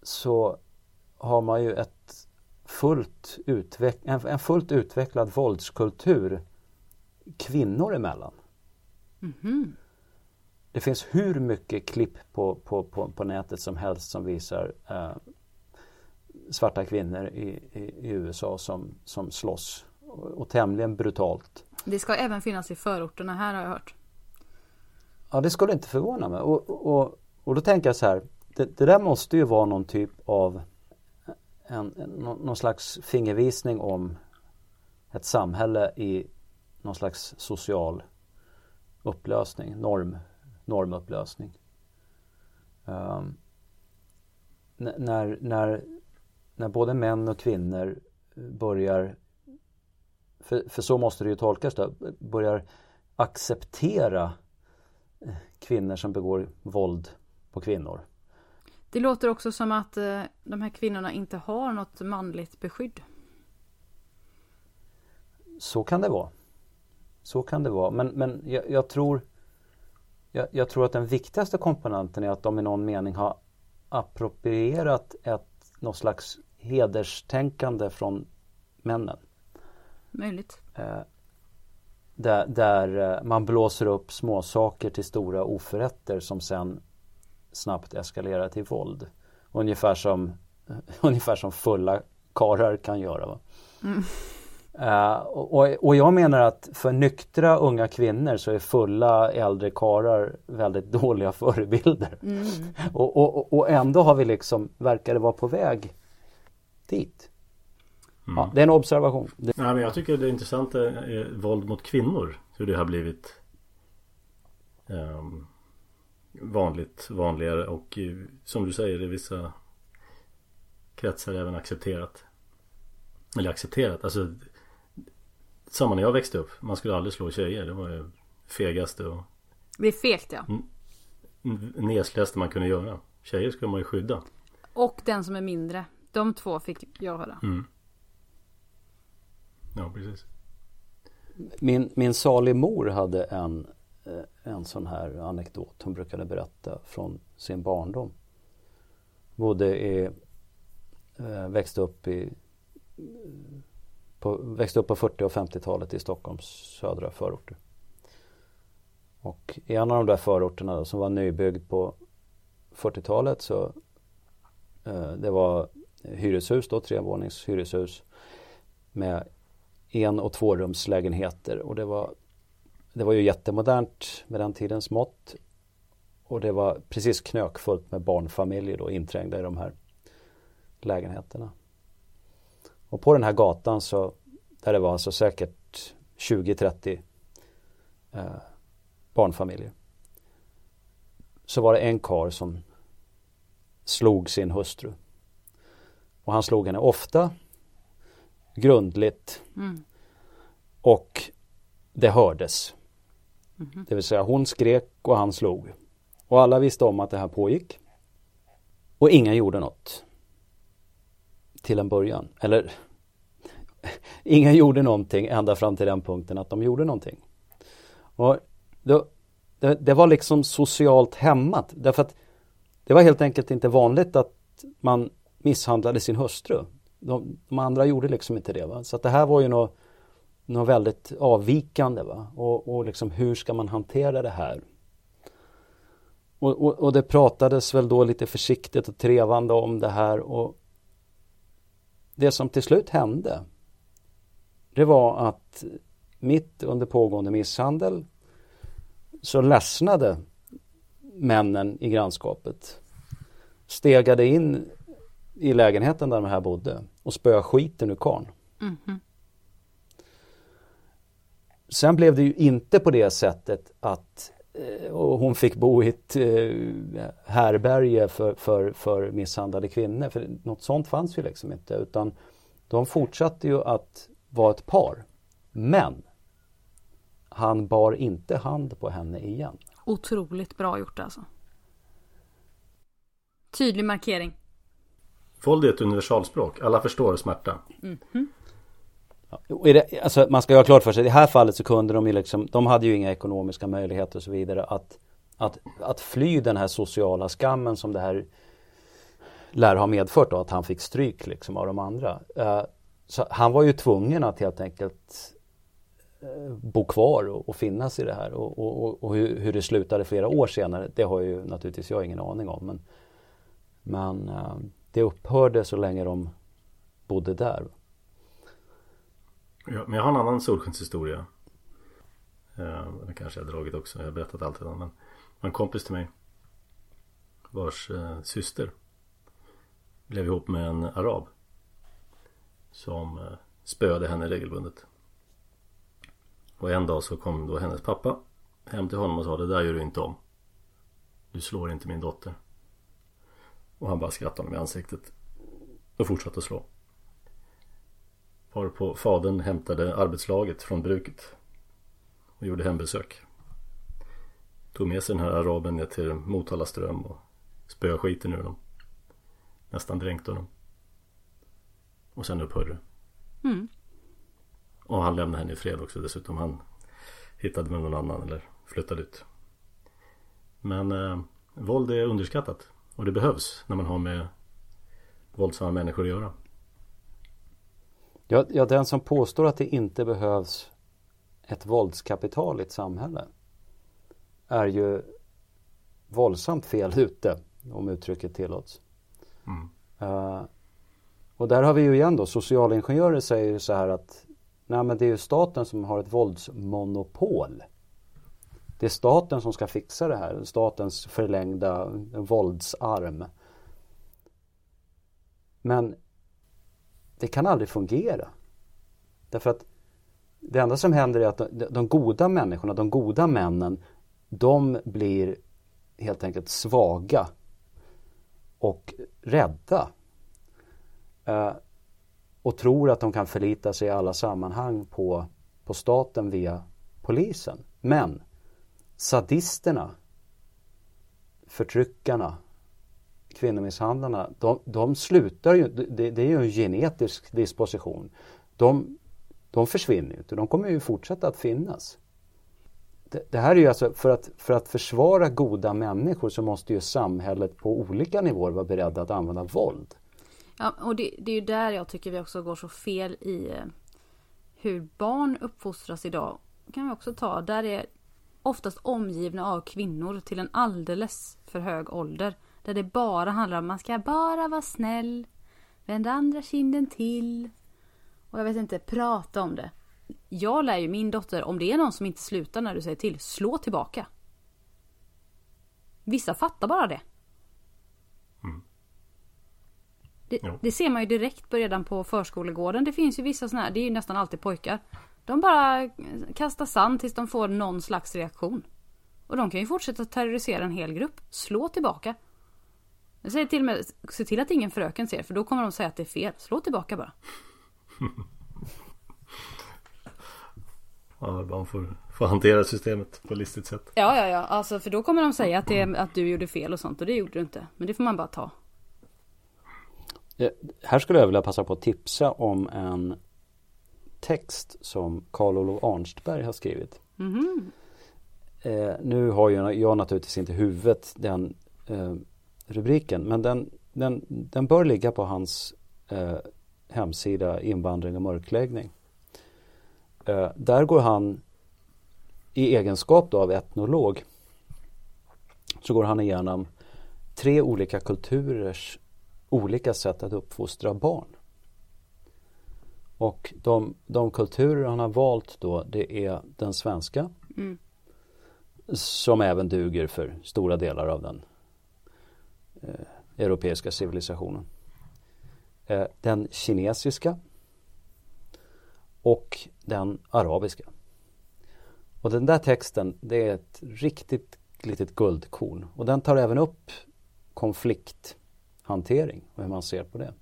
så har man ju en fullt utvecklad våldskultur kvinnor emellan. Mm-hmm. Det finns hur mycket klipp på nätet som helst som visar svarta kvinnor i USA som slåss och tämligen brutalt. Det ska även finnas i förorterna här, har jag hört. Ja, det skulle inte förvåna mig. Och då tänker jag så här, det där måste ju vara någon typ av någon slags fingervisning om ett samhälle i någon slags social upplösning, normupplösning. När både män och kvinnor börjar, för så måste det ju tolkas då, börjar acceptera kvinnor som begår våld på kvinnor. Det låter också som att de här kvinnorna inte har något manligt beskydd. Så kan det vara. Men jag tror att den viktigaste komponenten är att de i någon mening har approprierat någon slags hederstänkande från männen. Möjligt. Där man blåser upp små saker till stora oförrätter som sen snabbt eskalerar till våld. Ungefär som fulla karlar kan göra. Va? Mm. Och jag menar att för nyktra unga kvinnor så är fulla äldre karlar väldigt dåliga förebilder. Mm. Och ändå har vi liksom, verkar det vara på väg dit. Mm. Ja, det är en observation. Nej, men jag tycker det intressanta är våld mot kvinnor. Hur det har blivit vanligare och som du säger i vissa kretsar även accepterat. Eller accepterat, alltså samma när jag växte upp, man skulle aldrig slå tjejer, det var ju fegaste och det är fegt, ja. Nesligaste man kunde göra. Tjejer skulle man ju skydda. Och den som är mindre, de två fick jag höra. Mm. Ja, precis. Min salig mor hade en sån här anekdot hon brukade berätta från sin barndom. Växte upp på 40- och 50-talet i Stockholms södra förorter. Och i en av de där förorterna då, som var nybyggd på 40-talet, så det var hyreshus då, 3-vånings hyreshus med 1- och 2-rumslägenheter, och det var ju jättemodernt med den tidens mått, och det var precis knökfullt med barnfamiljer då inträngda i de här lägenheterna. Och på den här gatan så, där det var alltså säkert 20-30 barnfamiljer, så var det en karl som slog sin hustru. Och han slog henne ofta, grundligt, och det hördes. Mm-hmm. Det vill säga hon skrek och han slog. Och alla visste om att det här pågick. Och ingen gjorde något. Till en början. Eller ingen gjorde någonting ända fram till den punkten att de gjorde någonting. Och det var liksom socialt hämmat. Därför att det var helt enkelt inte vanligt att man misshandlade sin hustru. De andra gjorde liksom inte det. Va? Så att det här var ju något något väldigt avvikande, va? Och liksom, hur ska man hantera det här? Och det pratades väl då lite försiktigt och trevande om det här, och det som till slut hände, det var att mitt under pågående misshandel så ledsnade männen i grannskapet, stegade in i lägenheten där de här bodde och spöade skiten ur karn. Mm-hmm. Sen blev det ju inte på det sättet att och hon fick bo i ett härberge för misshandlade kvinnor, för något sånt fanns ju liksom inte, utan de fortsatte ju att vara ett par, men han bar inte hand på henne igen. Otroligt bra gjort alltså. Tydlig markering. Våld är ett universalspråk, alla förstår smärta. Mm-hmm. Alltså, man ska göra klart för sig, i det här fallet så kunde de ju liksom, de hade ju inga ekonomiska möjligheter och så vidare att fly den här sociala skammen som det här lär ha medfört då, att han fick stryk liksom av de andra. Så han var ju tvungen att helt enkelt bo kvar och finnas i det här, och hur det slutade flera år senare, det har ju naturligtvis jag ingen aning om, men det upphörde så länge de bodde där. Ja, men jag har en annan solskenshistoria. Den kanske jag har dragit också. Jag har berättat allt redan. Men en kompis till mig vars syster blev ihop med en arab som spöade henne regelbundet. Och en dag så kom då hennes pappa hem till honom och sa: det där gör du inte om. Du slår inte min dotter. Och han bara skrattade honom i ansiktet och fortsatte slå. Varpå fadern hämtade arbetslaget från bruket och gjorde hembesök. Tog med sig den här araben ner till Motala Ström och spöade skiten ur dem. Nästan dränkte honom. Och sen upphörde det. Mm. Och han lämnade henne i fred också dessutom. Han hittade med någon annan eller flyttade ut. Men våld är underskattat. Och det behövs när man har med våldsamma människor att göra. Ja, den som påstår att det inte behövs ett våldskapital i ett samhälle är ju våldsamt fel ute, om uttrycket tillåts. Mm. Och där har vi ju igen då, socialingenjörer säger ju så här att nej, men det är ju staten som har ett våldsmonopol. Det är staten som ska fixa det här, statens förlängda våldsarm. Men det kan aldrig fungera. Därför att det enda som händer är att de goda människorna, de goda männen, de blir helt enkelt svaga och rädda. Och tror att de kan förlita sig i alla sammanhang på staten via polisen. Men sadisterna, förtryckarna, kvinnomisshandlarna, de slutar ju, det är ju en genetisk disposition. De försvinner ju inte, de kommer ju fortsätta att finnas. Det här är ju alltså, för att försvara goda människor så måste ju samhället på olika nivåer vara beredda att använda våld. Ja, och det är ju där jag tycker vi också går så fel i hur barn uppfostras idag. Det kan vi också ta, där är oftast omgivna av kvinnor till en alldeles för hög ålder. Där det bara handlar om att man ska bara vara snäll, vända andra kinden till och jag vet inte, prata om det. Jag lär ju min dotter, om det är någon som inte slutar när du säger till, slå tillbaka. Vissa fattar bara det. Mm. Det ser man ju direkt på redan på förskolegården. Det finns ju vissa sådana här, det är ju nästan alltid pojkar. De bara kastar sand tills de får någon slags reaktion. Och de kan ju fortsätta terrorisera en hel grupp. Slå tillbaka. Jag säger till och med, se till att ingen fröken ser, för då kommer de säga att det är fel. Slå tillbaka bara. Ja, de får hantera systemet på listigt sätt. Ja. Alltså, för då kommer de säga att du gjorde fel och sånt, och det gjorde du inte. Men det får man bara ta. Här skulle jag vilja passa på att tipsa om en text som Karl-Olof Arnstberg har skrivit. Mm-hmm. Nu har jag naturligtvis inte huvudet den rubriken, men den bör ligga på hans hemsida Invandring och mörkläggning. Där går han i egenskap av etnolog, så går han igenom 3 olika kulturers olika sätt att uppfostra barn. Och de kulturer han har valt då, det är den svenska, som även duger för stora delar av den europeiska civilisationen. Den kinesiska och den arabiska. Och den där texten, det är ett riktigt litet guldkorn. Och den tar även upp konflikthantering och hur man ser på det.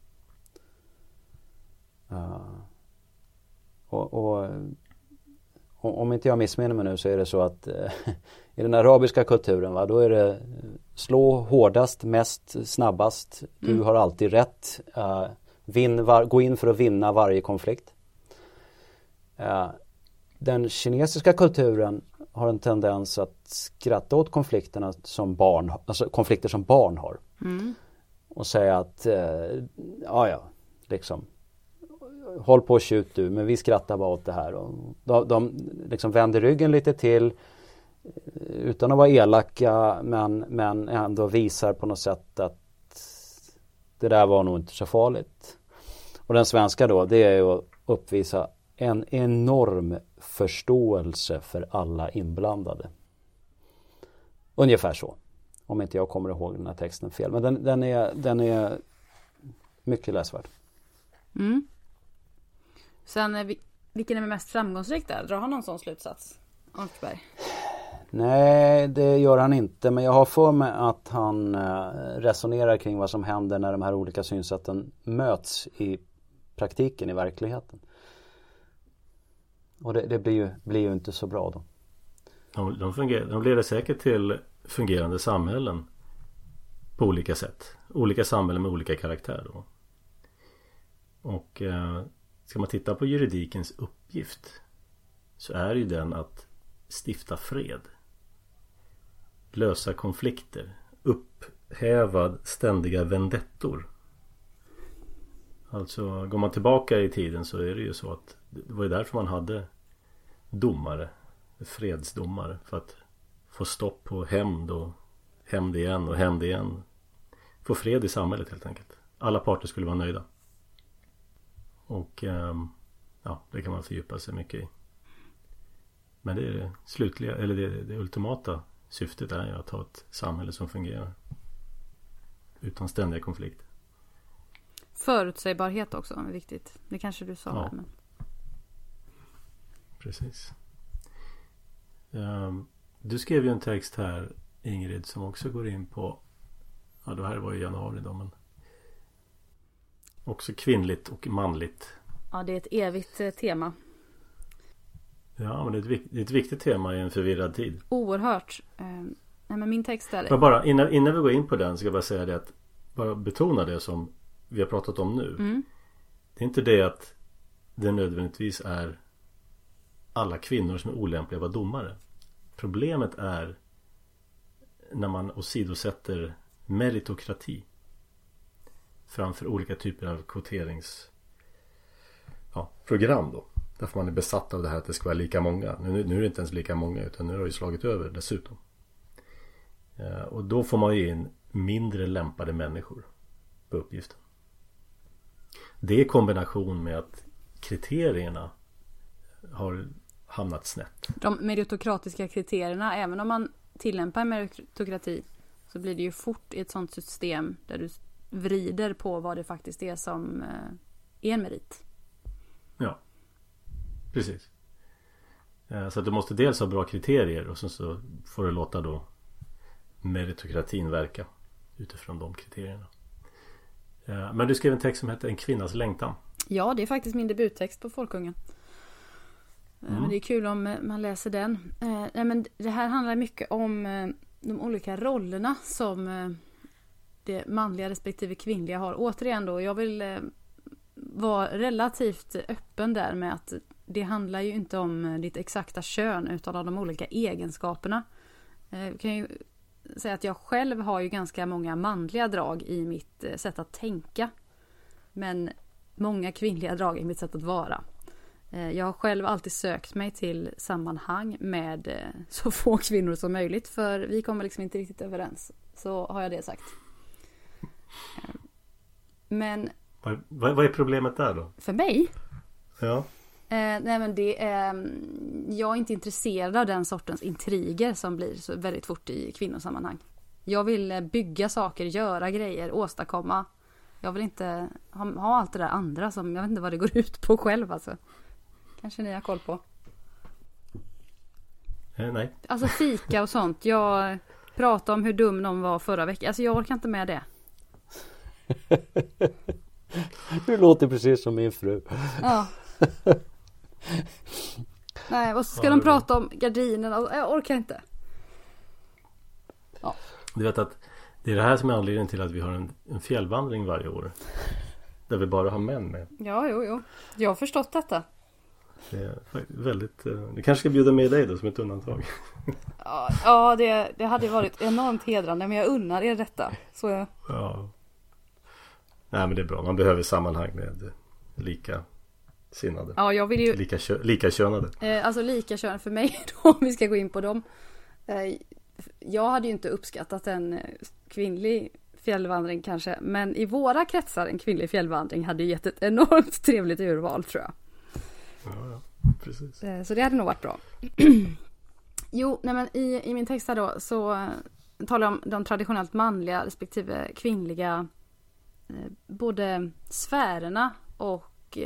Och om inte jag missminner mig nu, så är det så att i den arabiska kulturen, va, då är det slå hårdast, mest, snabbast. Du har alltid rätt. Gå in för att vinna varje konflikt. Den kinesiska kulturen har en tendens att skratta åt konflikterna som barn, alltså konflikter som barn har. Och säga att håll på och tjut du, men vi skrattar bara åt det här. Och de liksom vänder ryggen lite till utan att vara elaka, men ändå visar på något sätt att det där var nog inte så farligt. Och den svenska då, det är ju att uppvisa en enorm förståelse för alla inblandade. Ungefär så. Om inte jag kommer ihåg den här texten fel. Men den är mycket läsvärd. Mm. Sen, vilken är mest framgångsrik där? Drar han någon sån slutsats, Arnstberg? Nej, det gör han inte. Men jag har för mig att han resonerar kring vad som händer när de här olika synsätten möts i praktiken, i verkligheten. Och det blir ju inte så bra då. De leder säkert till fungerande samhällen på olika sätt. Olika samhällen med olika karaktär då. Och ska man titta på juridikens uppgift, så är ju den att stifta fred, lösa konflikter, upphäva ständiga vendettor. Alltså går man tillbaka i tiden, så är det ju så att det var ju därför man hade domare, fredsdomare, för att få stopp på hämnd och hämnd igen och hämnd igen. Få fred i samhället helt enkelt. Alla parter skulle vara nöjda. Och det kan man fördjupa sig mycket i. Men det är det slutliga, eller det ultimata syftet är ju att ha ett samhälle som fungerar utan ständiga konflikter. Förutsägbarhet också är viktigt. Det kanske du sa. Ja. Men... precis. Du skrev ju en text här, Ingrid, som också går in på, ja, det här var ju januari då, men också kvinnligt och manligt. Ja, det är ett evigt tema. Ja, men det är ett viktigt tema i en förvirrad tid. Oerhört. Nej, men min text är det. Bara, innan vi går in på den, ska jag bara säga det att, bara betona det som vi har pratat om nu. Det är inte det att det nödvändigtvis är alla kvinnor som är olämpliga att vara domare. Problemet är när man åsidosätter meritokrati framför olika typer av kvoteringsprogram då. Därför man är besatt av det här att det ska vara lika många. Nu är det inte ens lika många, utan nu har det slagit över dessutom. Och då får man ju in mindre lämpade människor på uppgiften. Det är i kombination med att kriterierna har hamnat snett. De meritokratiska kriterierna, även om man tillämpar meritokrati, så blir det ju fort i ett sånt system där du vrider på vad det faktiskt är som är en merit. Ja, precis. Så att du måste dels ha bra kriterier, och sen så får du låta då meritokratin verka utifrån de kriterierna. Men du skrev en text som heter En kvinnas längtan. Ja, det är faktiskt min debuttext på Folkungen. Men det är kul om man läser den. Men det här handlar mycket om de olika rollerna som det manliga respektive kvinnliga har. Återigen då, jag vill vara relativt öppen där med att det handlar ju inte om ditt exakta kön, utan om de olika egenskaperna. Jag kan ju säga att jag själv har ju ganska många manliga drag i mitt sätt att tänka, men många kvinnliga drag i mitt sätt att vara. Jag har själv alltid sökt mig till sammanhang med så få kvinnor som möjligt, för vi kommer liksom inte riktigt överens. Så har jag det sagt. Men vad är problemet där då? För mig? Ja. Nej, men det är, jag är inte intresserad av den sortens intriger som blir så väldigt fort i kvinnosammanhang. Jag vill bygga saker, göra grejer, åstadkomma. Jag vill inte ha allt det där andra som jag vet inte vad det går ut på själv alltså. Kanske ni har koll på. Nej. Alltså fika och sånt. Jag pratade om hur dum någon var förra veckan. Alltså jag orkar inte med det. Du låter precis som min fru. Ja. Nej, och så ska de prata om gardinerna. Jag orkar inte. Ja. Du vet att det är det här som är anledningen till att vi har en fjällvandring varje år. Där vi bara har män med. Ja, jo. Jag har förstått detta. Det är väldigt... Du kanske ska bjuda med dig då som ett undantag. Ja, det hade varit enormt hedrande. Men jag unnar er detta. Så jag... Ja. Nej, men det är bra. Man behöver sammanhang med likasinnade. Ja, jag vill ju... Likakönade. Alltså likakönade för mig då, om vi ska gå in på dem. Jag hade ju inte uppskattat en kvinnlig fjällvandring kanske, men i våra kretsar en kvinnlig fjällvandring hade ju gett ett enormt trevligt urval tror jag. Ja, precis. Så det hade nog varit bra. Jo, nej men i min text här då så talar jag om de traditionellt manliga respektive kvinnliga både sfärerna och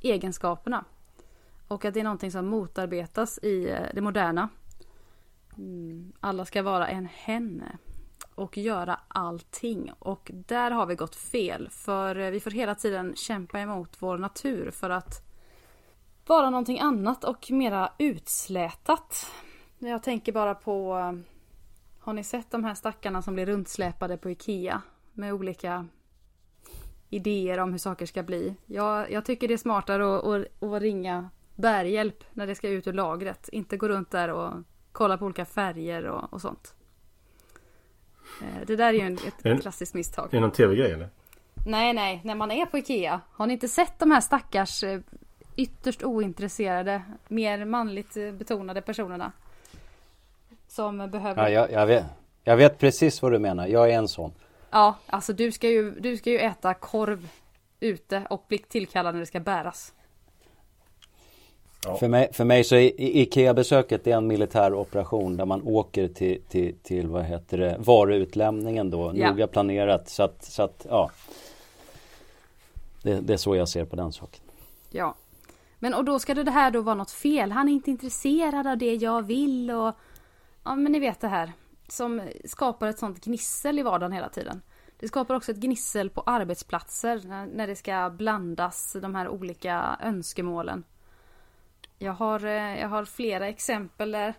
egenskaperna. Och att det är någonting som motarbetas i det moderna. Alla ska vara en henne och göra allting, och där har vi gått fel, för vi får hela tiden kämpa emot vår natur för att vara någonting annat och mera utslätat. Jag tänker bara på, har ni sett de här stackarna som blir runtsläpade på Ikea med olika idéer om hur saker ska bli? Jag tycker det är smartare att ringa bärhjälp när det ska ut ur lagret, inte gå runt där och kolla på olika färger och sånt. Det där är ju ett klassiskt misstag. Är det någon tv-grej eller? Nej, när man är på Ikea. Har ni inte sett de här stackars ytterst ointresserade, mer manligt betonade personerna? Som behöver... Ja, jag vet precis vad du menar. Jag är en sån. Ja, alltså du ska ju äta korv ute och bli tillkallad när det ska bäras. Ja. För mig så är IKEA-besöket är en militär operation där man åker till vad heter det, varuutlämningen då, ja. Noga planerat så att ja. Det är så jag ser på den saken. Ja. Men och då ska det här då vara något fel. Han är inte intresserad av det jag vill, och ja, men ni vet det här som skapar ett sånt gnissel i vardagen hela tiden. Det skapar också ett gnissel på arbetsplatser när det ska blandas de här olika önskemålen. Jag har flera exempel där.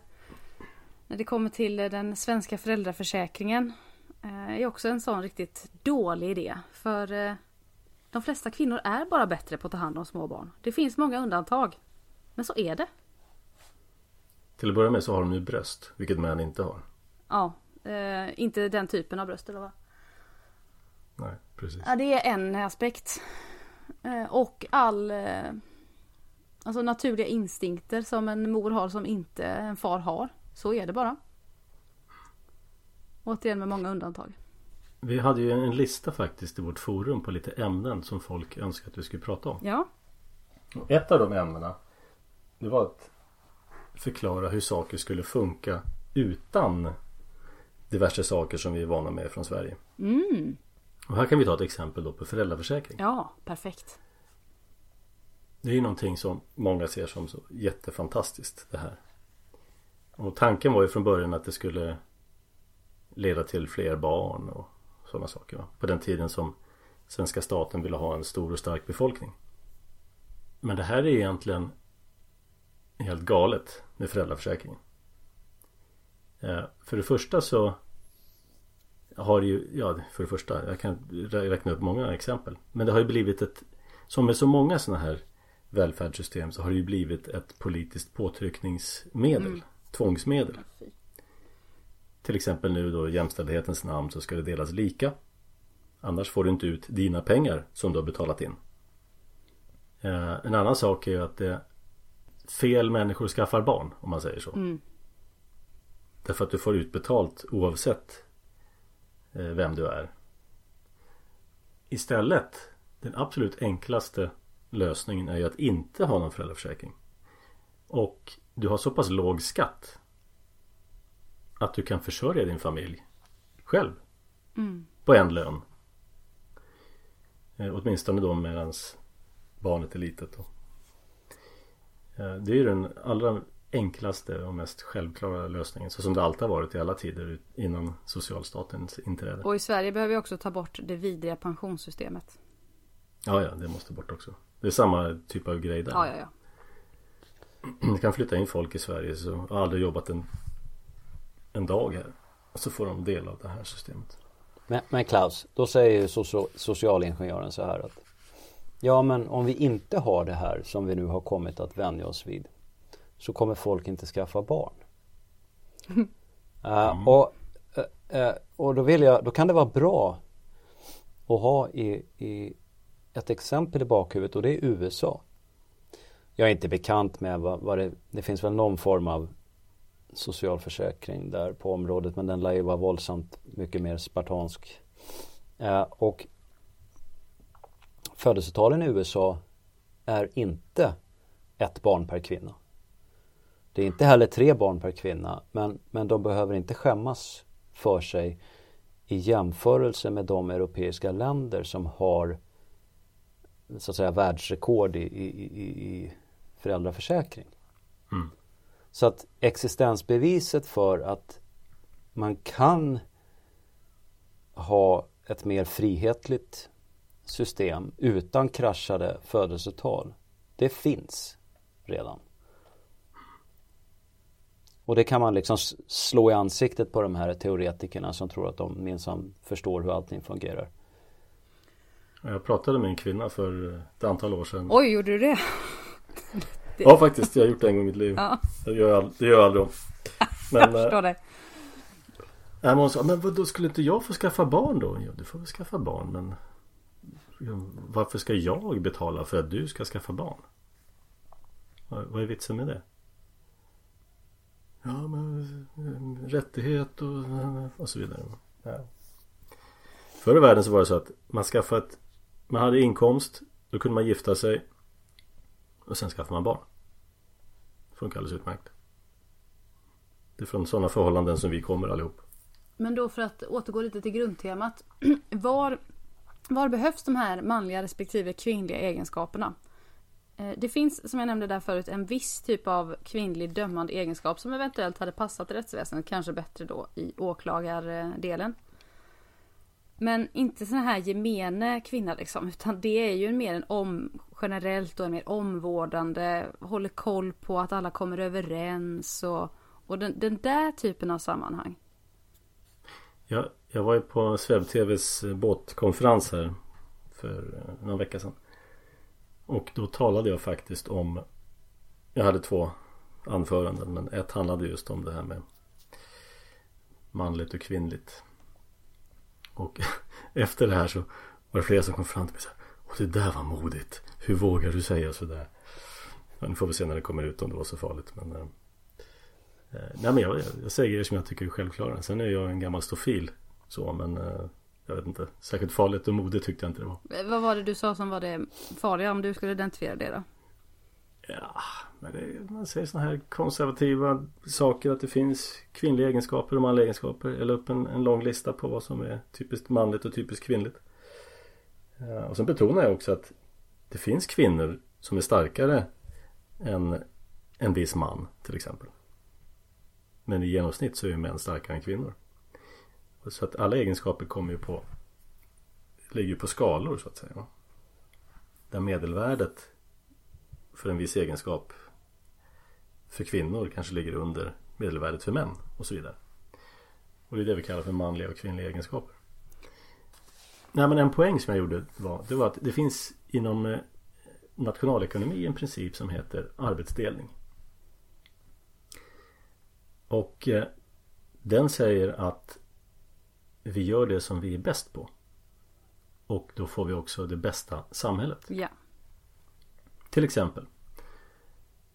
När det kommer till den svenska föräldraförsäkringen är också en sån riktigt dålig idé. För de flesta kvinnor är bara bättre på att ta hand om små barn. Det finns många undantag, men så är det. Till att börja med så har de ju bröst, vilket män inte har. Ja, inte den typen av bröst eller vad? Nej, precis. Ja, det är en aspekt. Och all... Alltså naturliga instinkter som en mor har som inte en far har. Så är det bara. Återigen med många undantag. Vi hade ju en lista faktiskt i vårt forum på lite ämnen som folk önskade att vi skulle prata om. Ja. Och ett av de ämnena, det var att förklara hur saker skulle funka utan diverse saker som vi är vana med från Sverige. Mm. Och här kan vi ta ett exempel då på föräldraförsäkring. Ja, perfekt. Det är ju någonting som många ser som så jättefantastiskt det här. Och tanken var ju från början att det skulle leda till fler barn och sådana saker. Va? På den tiden som svenska staten ville ha en stor och stark befolkning. Men det här är egentligen helt galet med föräldraförsäkringen. För det första så har det ju, jag kan räkna upp många exempel. Men det har ju blivit ett, som med så många sådana här välfärdssystem, så har det ju blivit ett politiskt påtryckningsmedel, tvångsmedel. Till exempel nu då i jämställdhetens namn så ska det delas lika. Annars får du inte ut dina pengar som du har betalat in. En annan sak är ju att det fel människor skaffar barn, om man säger så. Mm. Därför att du får utbetalt oavsett vem du är. Istället, den absolut enklaste lösningen är ju att inte ha någon föräldraförsäkring. Och du har så pass låg skatt att du kan försörja din familj själv på en lön. Åtminstone då medan barnet är litet då. Det är ju den allra enklaste och mest självklara lösningen, så som det alltid har varit i alla tider innan socialstatens inträde. Och i Sverige behöver vi också ta bort det vidriga pensionssystemet. Ja, det måste bort också. Det är samma typ av grej där. Ja. Du kan flytta in folk i Sverige som har aldrig jobbat en dag här, och så får de del av det här systemet. Men Klaus, då säger ju socialingenjören så här att ja, men om vi inte har det här som vi nu har kommit att vänja oss vid, så kommer folk inte skaffa barn. Och då kan det vara bra att ha i ett exempel i bakhuvudet, och det är USA. Jag är inte bekant med vad det finns väl någon form av socialförsäkring där på området, men den lär ju vara våldsamt mycket mer spartansk. Och födelsetalen i USA är inte 1 barn per kvinna. Det är inte heller 3 barn per kvinna, men de behöver inte skämmas för sig i jämförelse med de europeiska länder som har så att säga världsrekord i föräldraförsäkring. Mm. Så att existensbeviset för att man kan ha ett mer frihetligt system utan kraschade födelsetal, det finns redan. Och det kan man liksom slå i ansiktet på de här teoretikerna som tror att de minsann förstår hur allting fungerar. Jag pratade med en kvinna för ett antal år sedan. Oj, gjorde du det? Ja, faktiskt. Jag har gjort det en gång i mitt liv. Ja. Det gör jag aldrig om. Men, jag förstår det. Nej, men hon sa, men då skulle inte jag få skaffa barn då? Ja, du får väl skaffa barn, men varför ska jag betala för att du ska skaffa barn? Vad är vitsen med det? Ja, men rättighet och så vidare. Ja. Förr i världen så var det så att man hade inkomst, då kunde man gifta sig och sen skaffade man barn. Funkar alldeles utmärkt. Det är från sådana förhållanden som vi kommer allihop. Men då, för att återgå lite till grundtemat, var behövs de här manliga respektive kvinnliga egenskaperna? Det finns, som jag nämnde där förut, en viss typ av kvinnlig dömande egenskap som eventuellt hade passat rättsväsendet, kanske bättre då i åklagardelen. Men inte sån här gemene kvinna liksom, utan det är ju mer generellt och en mer omvårdande, håller koll på att alla kommer överens och den där typen av sammanhang. Ja, jag var ju på Sveb-TV:s båtkonferens här för någon vecka sedan. Och då talade jag faktiskt om, jag hade 2 anföranden, men ett handlade just om det här med manligt och kvinnligt. Och efter det här så var det flera som kom fram till mig så här, och det där var modigt, hur vågar du säga sådär? Ja, nu får vi se när det kommer ut om det var så farligt. Men, nej, men jag säger det som jag tycker är självklart. Sen är jag en gammal stofil, så, men jag vet inte, särskilt farligt och modigt tyckte jag inte det var. Vad var det du sa som var det farliga, om du skulle identifiera det då? Ja, men man säger såna här konservativa saker, att det finns kvinnliga egenskaper och manliga egenskaper. Jag la upp en lång lista på vad som är typiskt manligt och typiskt kvinnligt. Ja, och sen betonar jag också att det finns kvinnor som är starkare än en viss man till exempel. Men i genomsnitt så är ju män starkare än kvinnor. Så att alla egenskaper ligger på skalor så att säga. Där medelvärdet för en viss egenskap för kvinnor kanske ligger under medelvärdet för män och så vidare. Och det är det vi kallar för manliga och kvinnliga egenskaper. Nej, men en poäng som jag gjorde var att det finns inom nationalekonomi en princip som heter arbetsdelning. Och den säger att vi gör det som vi är bäst på. Och då får vi också det bästa samhället. Ja. Till exempel,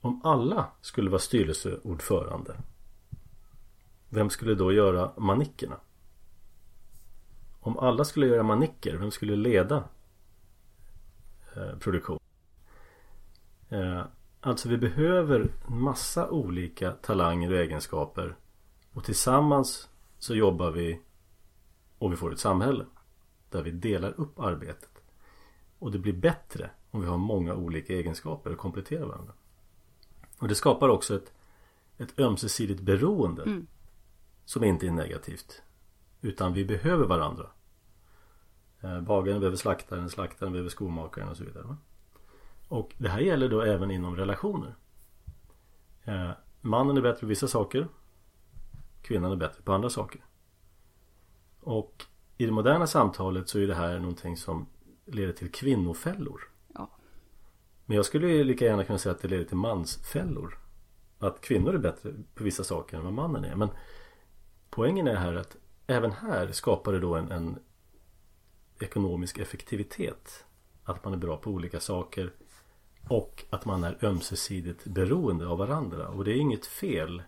om alla skulle vara styrelseordförande, vem skulle då göra manickerna? Om alla skulle göra manicker, vem skulle leda produktion? Alltså vi behöver en massa olika talanger och egenskaper, och tillsammans så jobbar vi och vi får ett samhälle där vi delar upp arbetet. Och det blir bättre om vi har många olika egenskaper och kompletterar varandra. Och det skapar också ett ömsesidigt beroende som inte är negativt. Utan vi behöver varandra. Bagaren behöver slaktaren, slaktaren behöver skomakaren och så vidare. Och det här gäller då även inom relationer. Mannen är bättre på vissa saker. Kvinnan är bättre på andra saker. Och i det moderna samtalet så är det här någonting som leder till kvinnofällor. Ja. Men jag skulle ju lika gärna kunna säga att det leder till mansfällor. Att kvinnor är bättre på vissa saker än vad mannen är. Men poängen är här att även här skapar det då en ekonomisk effektivitet. Att man är bra på olika saker och att man är ömsesidigt beroende av varandra. Och det är inget fel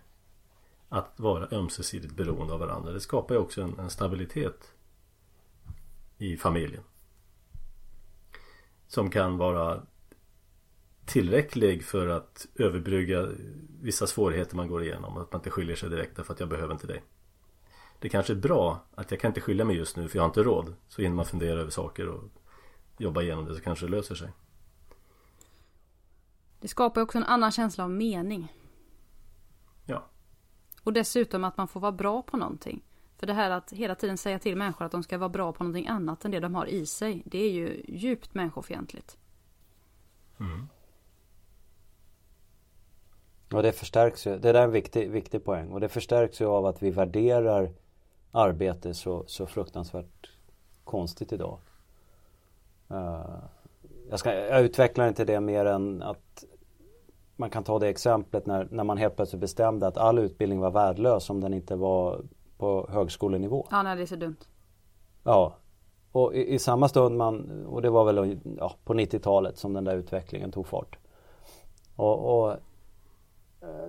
att vara ömsesidigt beroende av varandra. Det skapar ju också en stabilitet i familjen. Som kan vara tillräcklig för att överbrygga vissa svårigheter man går igenom. Att man inte skiljer sig direkt därför att jag behöver inte dig. Det kanske är bra att jag kan inte skilja mig just nu för jag har inte råd. Så innan man funderar över saker och jobbar igenom det så kanske det löser sig. Det skapar också en annan känsla av mening. Ja. Och dessutom att man får vara bra på någonting. För det här att hela tiden säga till människor att de ska vara bra på någonting annat än det de har i sig. Det är ju djupt människofientligt. Mm. Och det förstärks ju. Det är en viktig poäng. Och det förstärks ju av att vi värderar arbete så fruktansvärt konstigt idag. Jag utvecklar inte det mer än att man kan ta det exemplet när man helt plötsligt bestämde att all utbildning var värdelös om den inte var på högskolenivå. Ja, nej, det är så dumt. Ja, och i samma stund och det var väl på 90-talet som den där utvecklingen tog fart. Och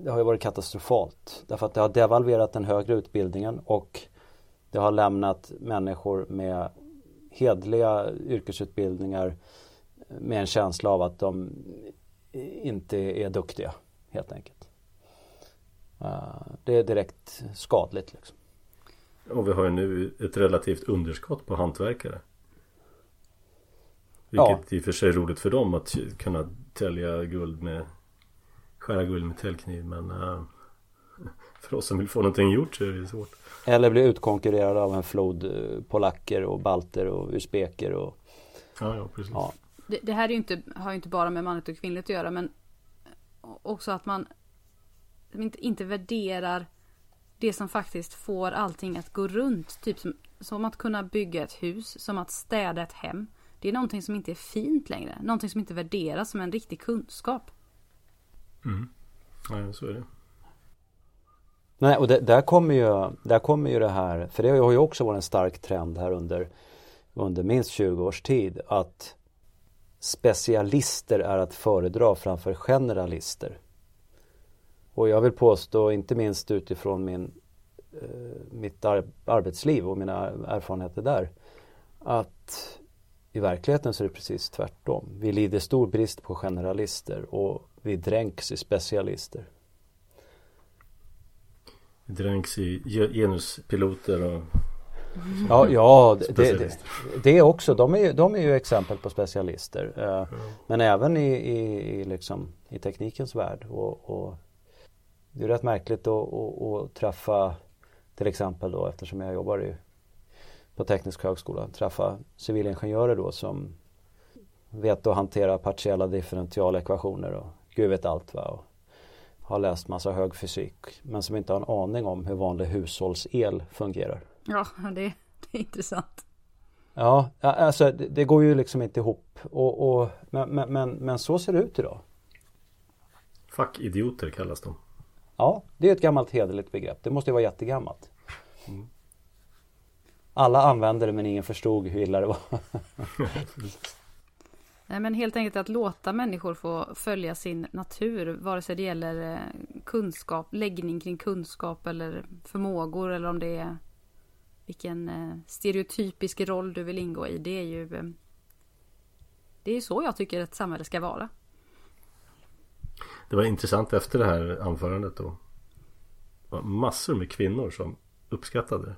det har ju varit katastrofalt därför att det har devalverat den högre utbildningen och det har lämnat människor med hedliga yrkesutbildningar med en känsla av att de inte är duktiga, helt enkelt. Det är direkt skadligt liksom. Och vi har ju nu ett relativt underskott på hantverkare. Vilket i och för sig är roligt för dem att kunna skära guld med täljkniv. Men för oss som vill få någonting gjort så är det svårt. Eller bli utkonkurrerade av en flod polacker och balter och uzbeker. Och... Ja, precis. Ja. Det här är har ju inte bara med manligt och kvinnligt att göra. Men också att man inte värderar det som faktiskt får allting att gå runt. Typ som att kunna bygga ett hus, som att städa ett hem. Det är någonting som inte är fint längre. Någonting som inte värderas som en riktig kunskap. Mm. Ja, så är det. Nej, och där kommer ju det här, för det har ju också varit en stark trend här under minst 20 års tid att specialister är att föredra framför generalister. Och jag vill påstå, inte minst utifrån mitt arbetsliv och mina erfarenheter där, att i verkligheten så är det precis tvärtom. Vi lider stor brist på generalister och vi dränks i specialister. Vi dränks i genuspiloter och det är också. De är ju exempel på specialister. Men även i teknikens värld. Och det är rätt märkligt att träffa, till exempel då, eftersom jag jobbar på teknisk högskola, träffa civilingenjörer då som vet att hantera partiella differentialekvationer och gud vet allt, va, och har läst massa hög fysik, men som inte har en aning om hur vanlig hushållsel fungerar. Ja, det är intressant. Ja, alltså det går ju liksom inte ihop, men så ser det ut idag. Fackidioter kallas de. Ja, det är ett gammalt hederligt begrepp. Det måste ju vara jättegammalt. Mm. Alla använde det men ingen förstod hur illa det var. Nej, men helt enkelt att låta människor få följa sin natur, vare sig det gäller kunskap, läggning kring kunskap eller förmågor, eller om det är vilken stereotypisk roll du vill ingå i. Det är ju så jag tycker att samhälle ska vara. Det var intressant efter det här anförandet då. Det var massor med kvinnor som uppskattade det.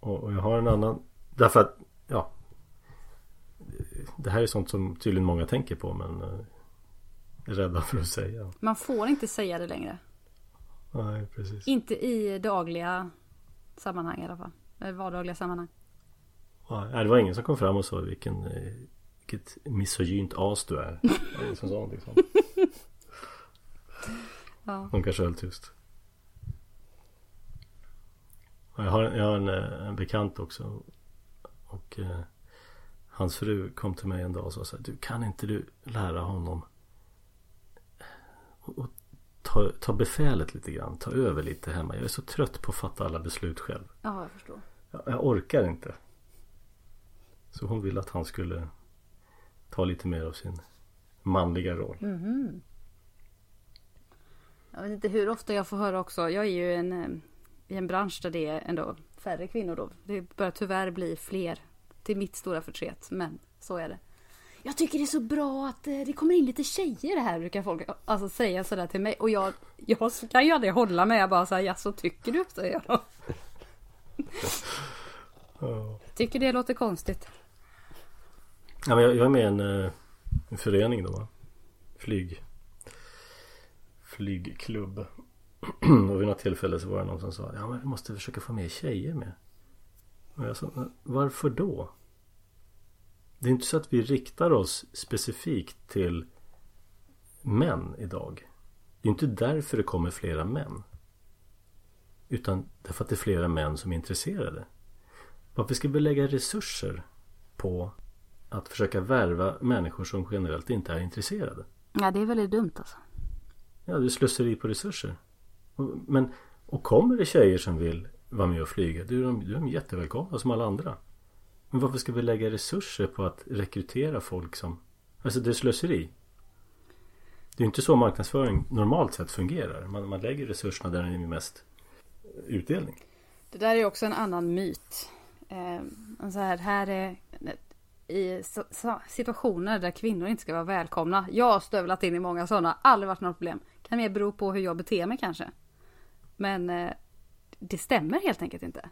Och jag har en annan... Därför att, ja... Det här är sånt som tydligen många tänker på, men är rädda för att säga. Man får inte säga det längre. Nej, precis. Inte i dagliga sammanhang i alla fall. Eller vardagliga sammanhang. Nej, det var ingen som kom fram och sa vilket misogynt as du är. Som sånt, liksom. Ja. De kanske höll tyst. Jag har en bekant också. Och... hans fru kom till mig en dag och sa så här: du, kan inte du lära honom och ta befälet lite grann, ta över lite hemma. Jag är så trött på att fatta alla beslut själv. Ja, jag förstår. Jag orkar inte. Så hon ville att han skulle ta lite mer av sin manliga roll. Mm-hmm. Jag vet inte hur ofta jag får höra också. Jag är ju i en bransch där det är ändå färre kvinnor då. Det börjar tyvärr bli fler. Det är mitt stora förtret, men så är det. Jag tycker det är så bra att det kommer in lite tjejer här, brukar folk alltså säga sådär till mig. Och jag kan ju aldrig hålla med. Jag bara såhär, ja, så tycker du, säger jag då. Tycker det låter konstigt. Ja, men jag är med i en förening då, va? Flygklubb. Och vid något tillfälle så var det någon som sa, ja, men vi måste försöka få mer tjejer med. Och jag sa, varför då? Det är inte så att vi riktar oss specifikt till män idag. Det är inte därför det kommer flera män. Utan därför att det är flera män som är intresserade. Varför ska vi lägga resurser på att försöka värva människor som generellt inte är intresserade? Ja, det är väldigt dumt alltså. Ja, du slösar i på resurser. Och kommer det tjejer som vill vara med och flyga, du är de jättevälkomna som alla andra. Men varför ska vi lägga resurser på att rekrytera folk som... Alltså det är slöseri. Det är inte så marknadsföring normalt sett fungerar. Man lägger resurserna där det är mest utdelning. Det där är också en annan myt. Så här är i situationer där kvinnor inte ska vara välkomna. Jag har stövlat in i många sådana. Aldrig varit något problem. Kan mer bero på hur jag beter mig kanske. Men... det stämmer helt enkelt inte.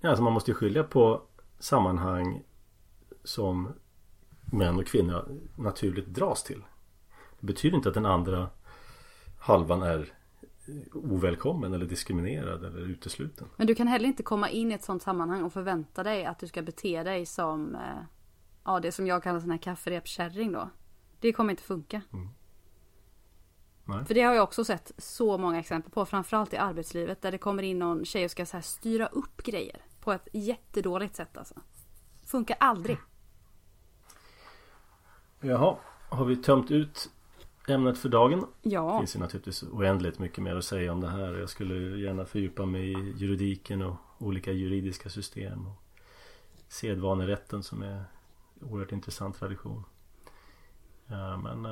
Ja, alltså man måste ju skilja på sammanhang som män och kvinnor naturligt dras till. Det betyder inte att den andra halvan är ovälkommen eller diskriminerad eller utesluten. Men du kan heller inte komma in i ett sånt sammanhang och förvänta dig att du ska bete dig som det som jag kallar sån här kafferepkärring då. Det kommer inte funka. Mm. Nej. För det har jag också sett så många exempel på, framförallt i arbetslivet, där det kommer in någon tjej och ska så här styra upp grejer på ett jättedåligt sätt alltså. Funkar aldrig. Jaha, har vi tömt ut ämnet för dagen? Ja. Det finns ju naturligtvis oändligt mycket mer att säga om det här. Jag skulle gärna fördjupa mig i juridiken och olika juridiska system och sedvanerätten som är en oerhört intressant tradition. Ja, men...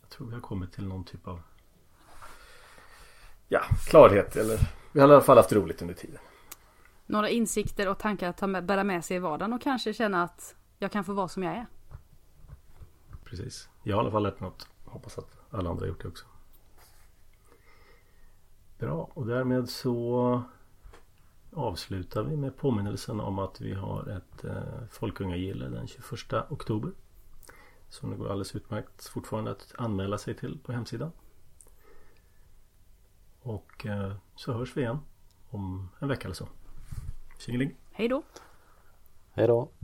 jag tror vi har kommit till någon typ av klarhet, eller vi har i alla fall haft roligt under tiden. Några insikter och tankar att bära med sig i vardagen och kanske känna att jag kan få vara som jag är. Precis. Jag har i alla fall lärt något. Hoppas att alla andra har gjort det också. Bra, och därmed så avslutar vi med påminnelsen om att vi har ett folkungagille den 21 oktober. Som det går alldeles utmärkt fortfarande att anmäla sig till på hemsidan. Och så hörs vi igen om en vecka eller så. Tjingeling. Hej då. Hej då.